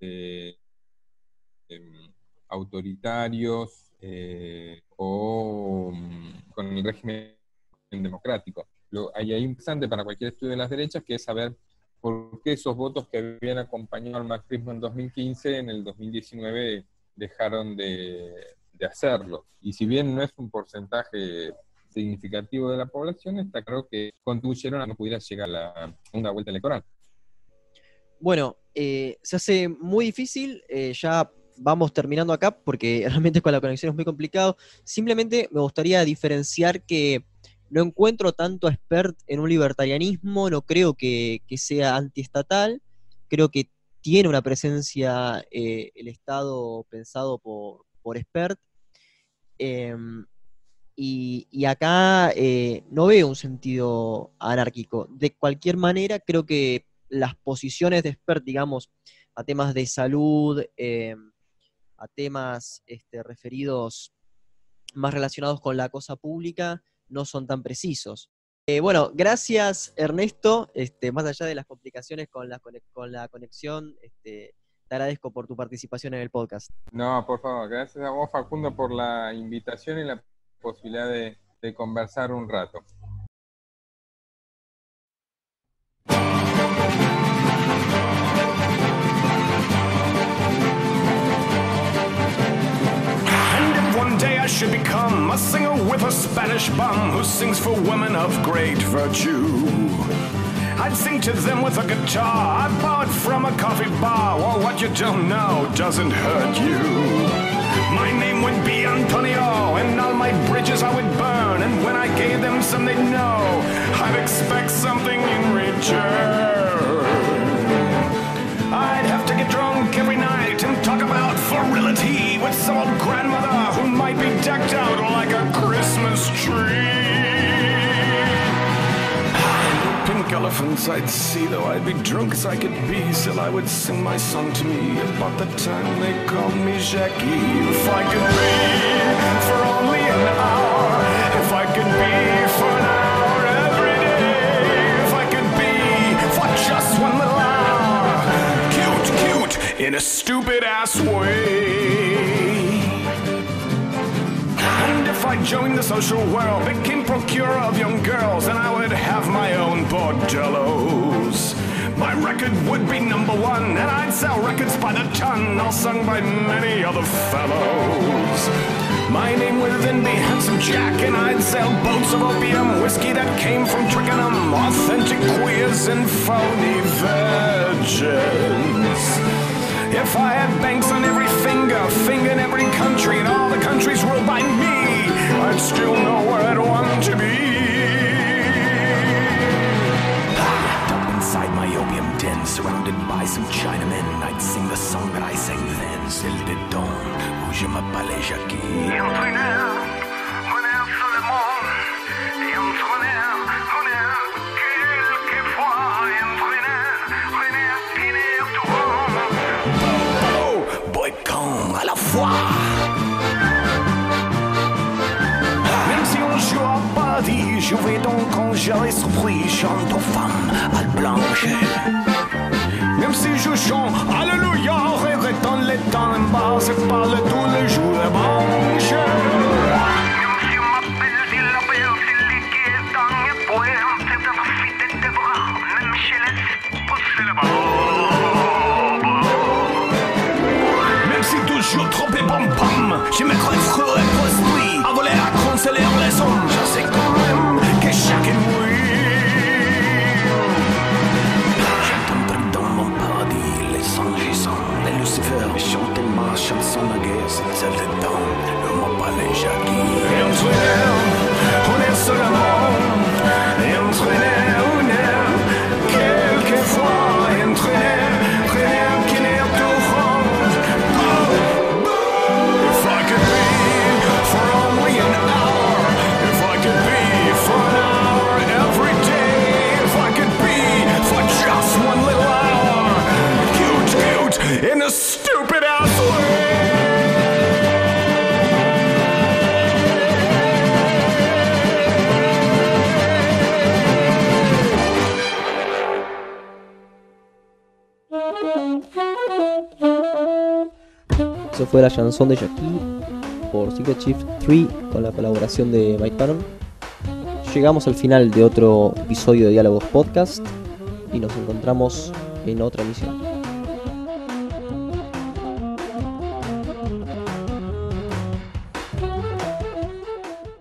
eh, eh, autoritarios eh, o um, con el régimen democrático. Lo hay ahí importante para cualquier estudio de las derechas, que es saber por qué esos votos que habían acompañado al macrismo en dos mil quince, en el dos mil diecinueve dejaron de, de hacerlo. Y si bien no es un porcentaje significativo de la población, está claro que contribuyeron a que no pudiera llegar a la segunda vuelta electoral. Bueno, eh, se hace muy difícil, eh, ya... Vamos terminando acá porque realmente con la conexión es muy complicado. Simplemente me gustaría diferenciar que no encuentro tanto a Espert en un libertarianismo, no creo que, que sea antiestatal, creo que tiene una presencia eh, el Estado pensado por, por Espert. Eh, y, y acá eh, no veo un sentido anárquico. De cualquier manera, creo que las posiciones de Espert, digamos, a temas de salud... Eh, a temas este, referidos más relacionados con la cosa pública, no son tan precisos. Eh, bueno, gracias Ernesto, este, más allá de las complicaciones con la, con la conexión, este, te agradezco por tu participación en el podcast. No, por favor, gracias a vos Facundo por la invitación y la posibilidad de, de conversar un rato. I should become a singer with a Spanish bum who sings for women of great virtue. I'd sing to them with a guitar I borrowed from a coffee bar, or what you don't know doesn't hurt you. My name would be Antonio, and all my bridges I would burn, and when I gave them some they'd know I'd expect something in return. I'd have to get drunk every night and talk about virility with some old grandmother who might be decked out like a Christmas tree. Pink elephants I'd see, though I'd be drunk as I could be, still I would sing my song to me about the time they called me Jackie. If I could be for only an hour showing the social world, became procurer of young girls, and I would have my own bordellos. My record would be number one, and I'd sell records by the ton, all sung by many other fellows. My name would then be Handsome Jack, and I'd sell boats of opium, whiskey that came from Twickenham, authentic queers and phony virgins. If I had banks on every finger, finger in every country, and all the countries ruled by me, I'd still know where I'd want to be. Locked up inside my opium den, surrounded by some Chinamen, I'd sing the song that I sang then, Celle de Don, où je m'appelais Jackie. Et entre une heure, une heure seulement, et entre une heure, une heure, quelquefois, et entre une heure, une heure, une heure, tout bon. À la fois. Même si on joue à Paris, je vais donc congeler surpris, chante aux femmes à le blancher. Même si je chante Alléluia, et rétend les temps en bas, c'est par le tous les jours de manche. Même si on m'appelle, c'est la belle, c'est liquide dans mes poèmes, c'est de profiter de bras, même chez les poussés là-bas. Toujours trop et pom-pom, je me crois froid et prospi, à voler à consoler les hommes, je sais quand même que chacun mouille. J'entendrai dans mon paradis les anges, les lucifers, chanter ma chanson de guerre, c'est celle de Don, le mot palais Jackie. Et entre une heure, on est seulement, et entre une heure, une heure, quelquefois, et entre une heure, une heure qui n'est tout rond. In a stupid-ass way. Eso fue la chanson de Jackie por Secret Shift tres con la colaboración de Mike Perón. Llegamos al final de otro episodio de Diálogos Podcast y nos encontramos en otra emisión.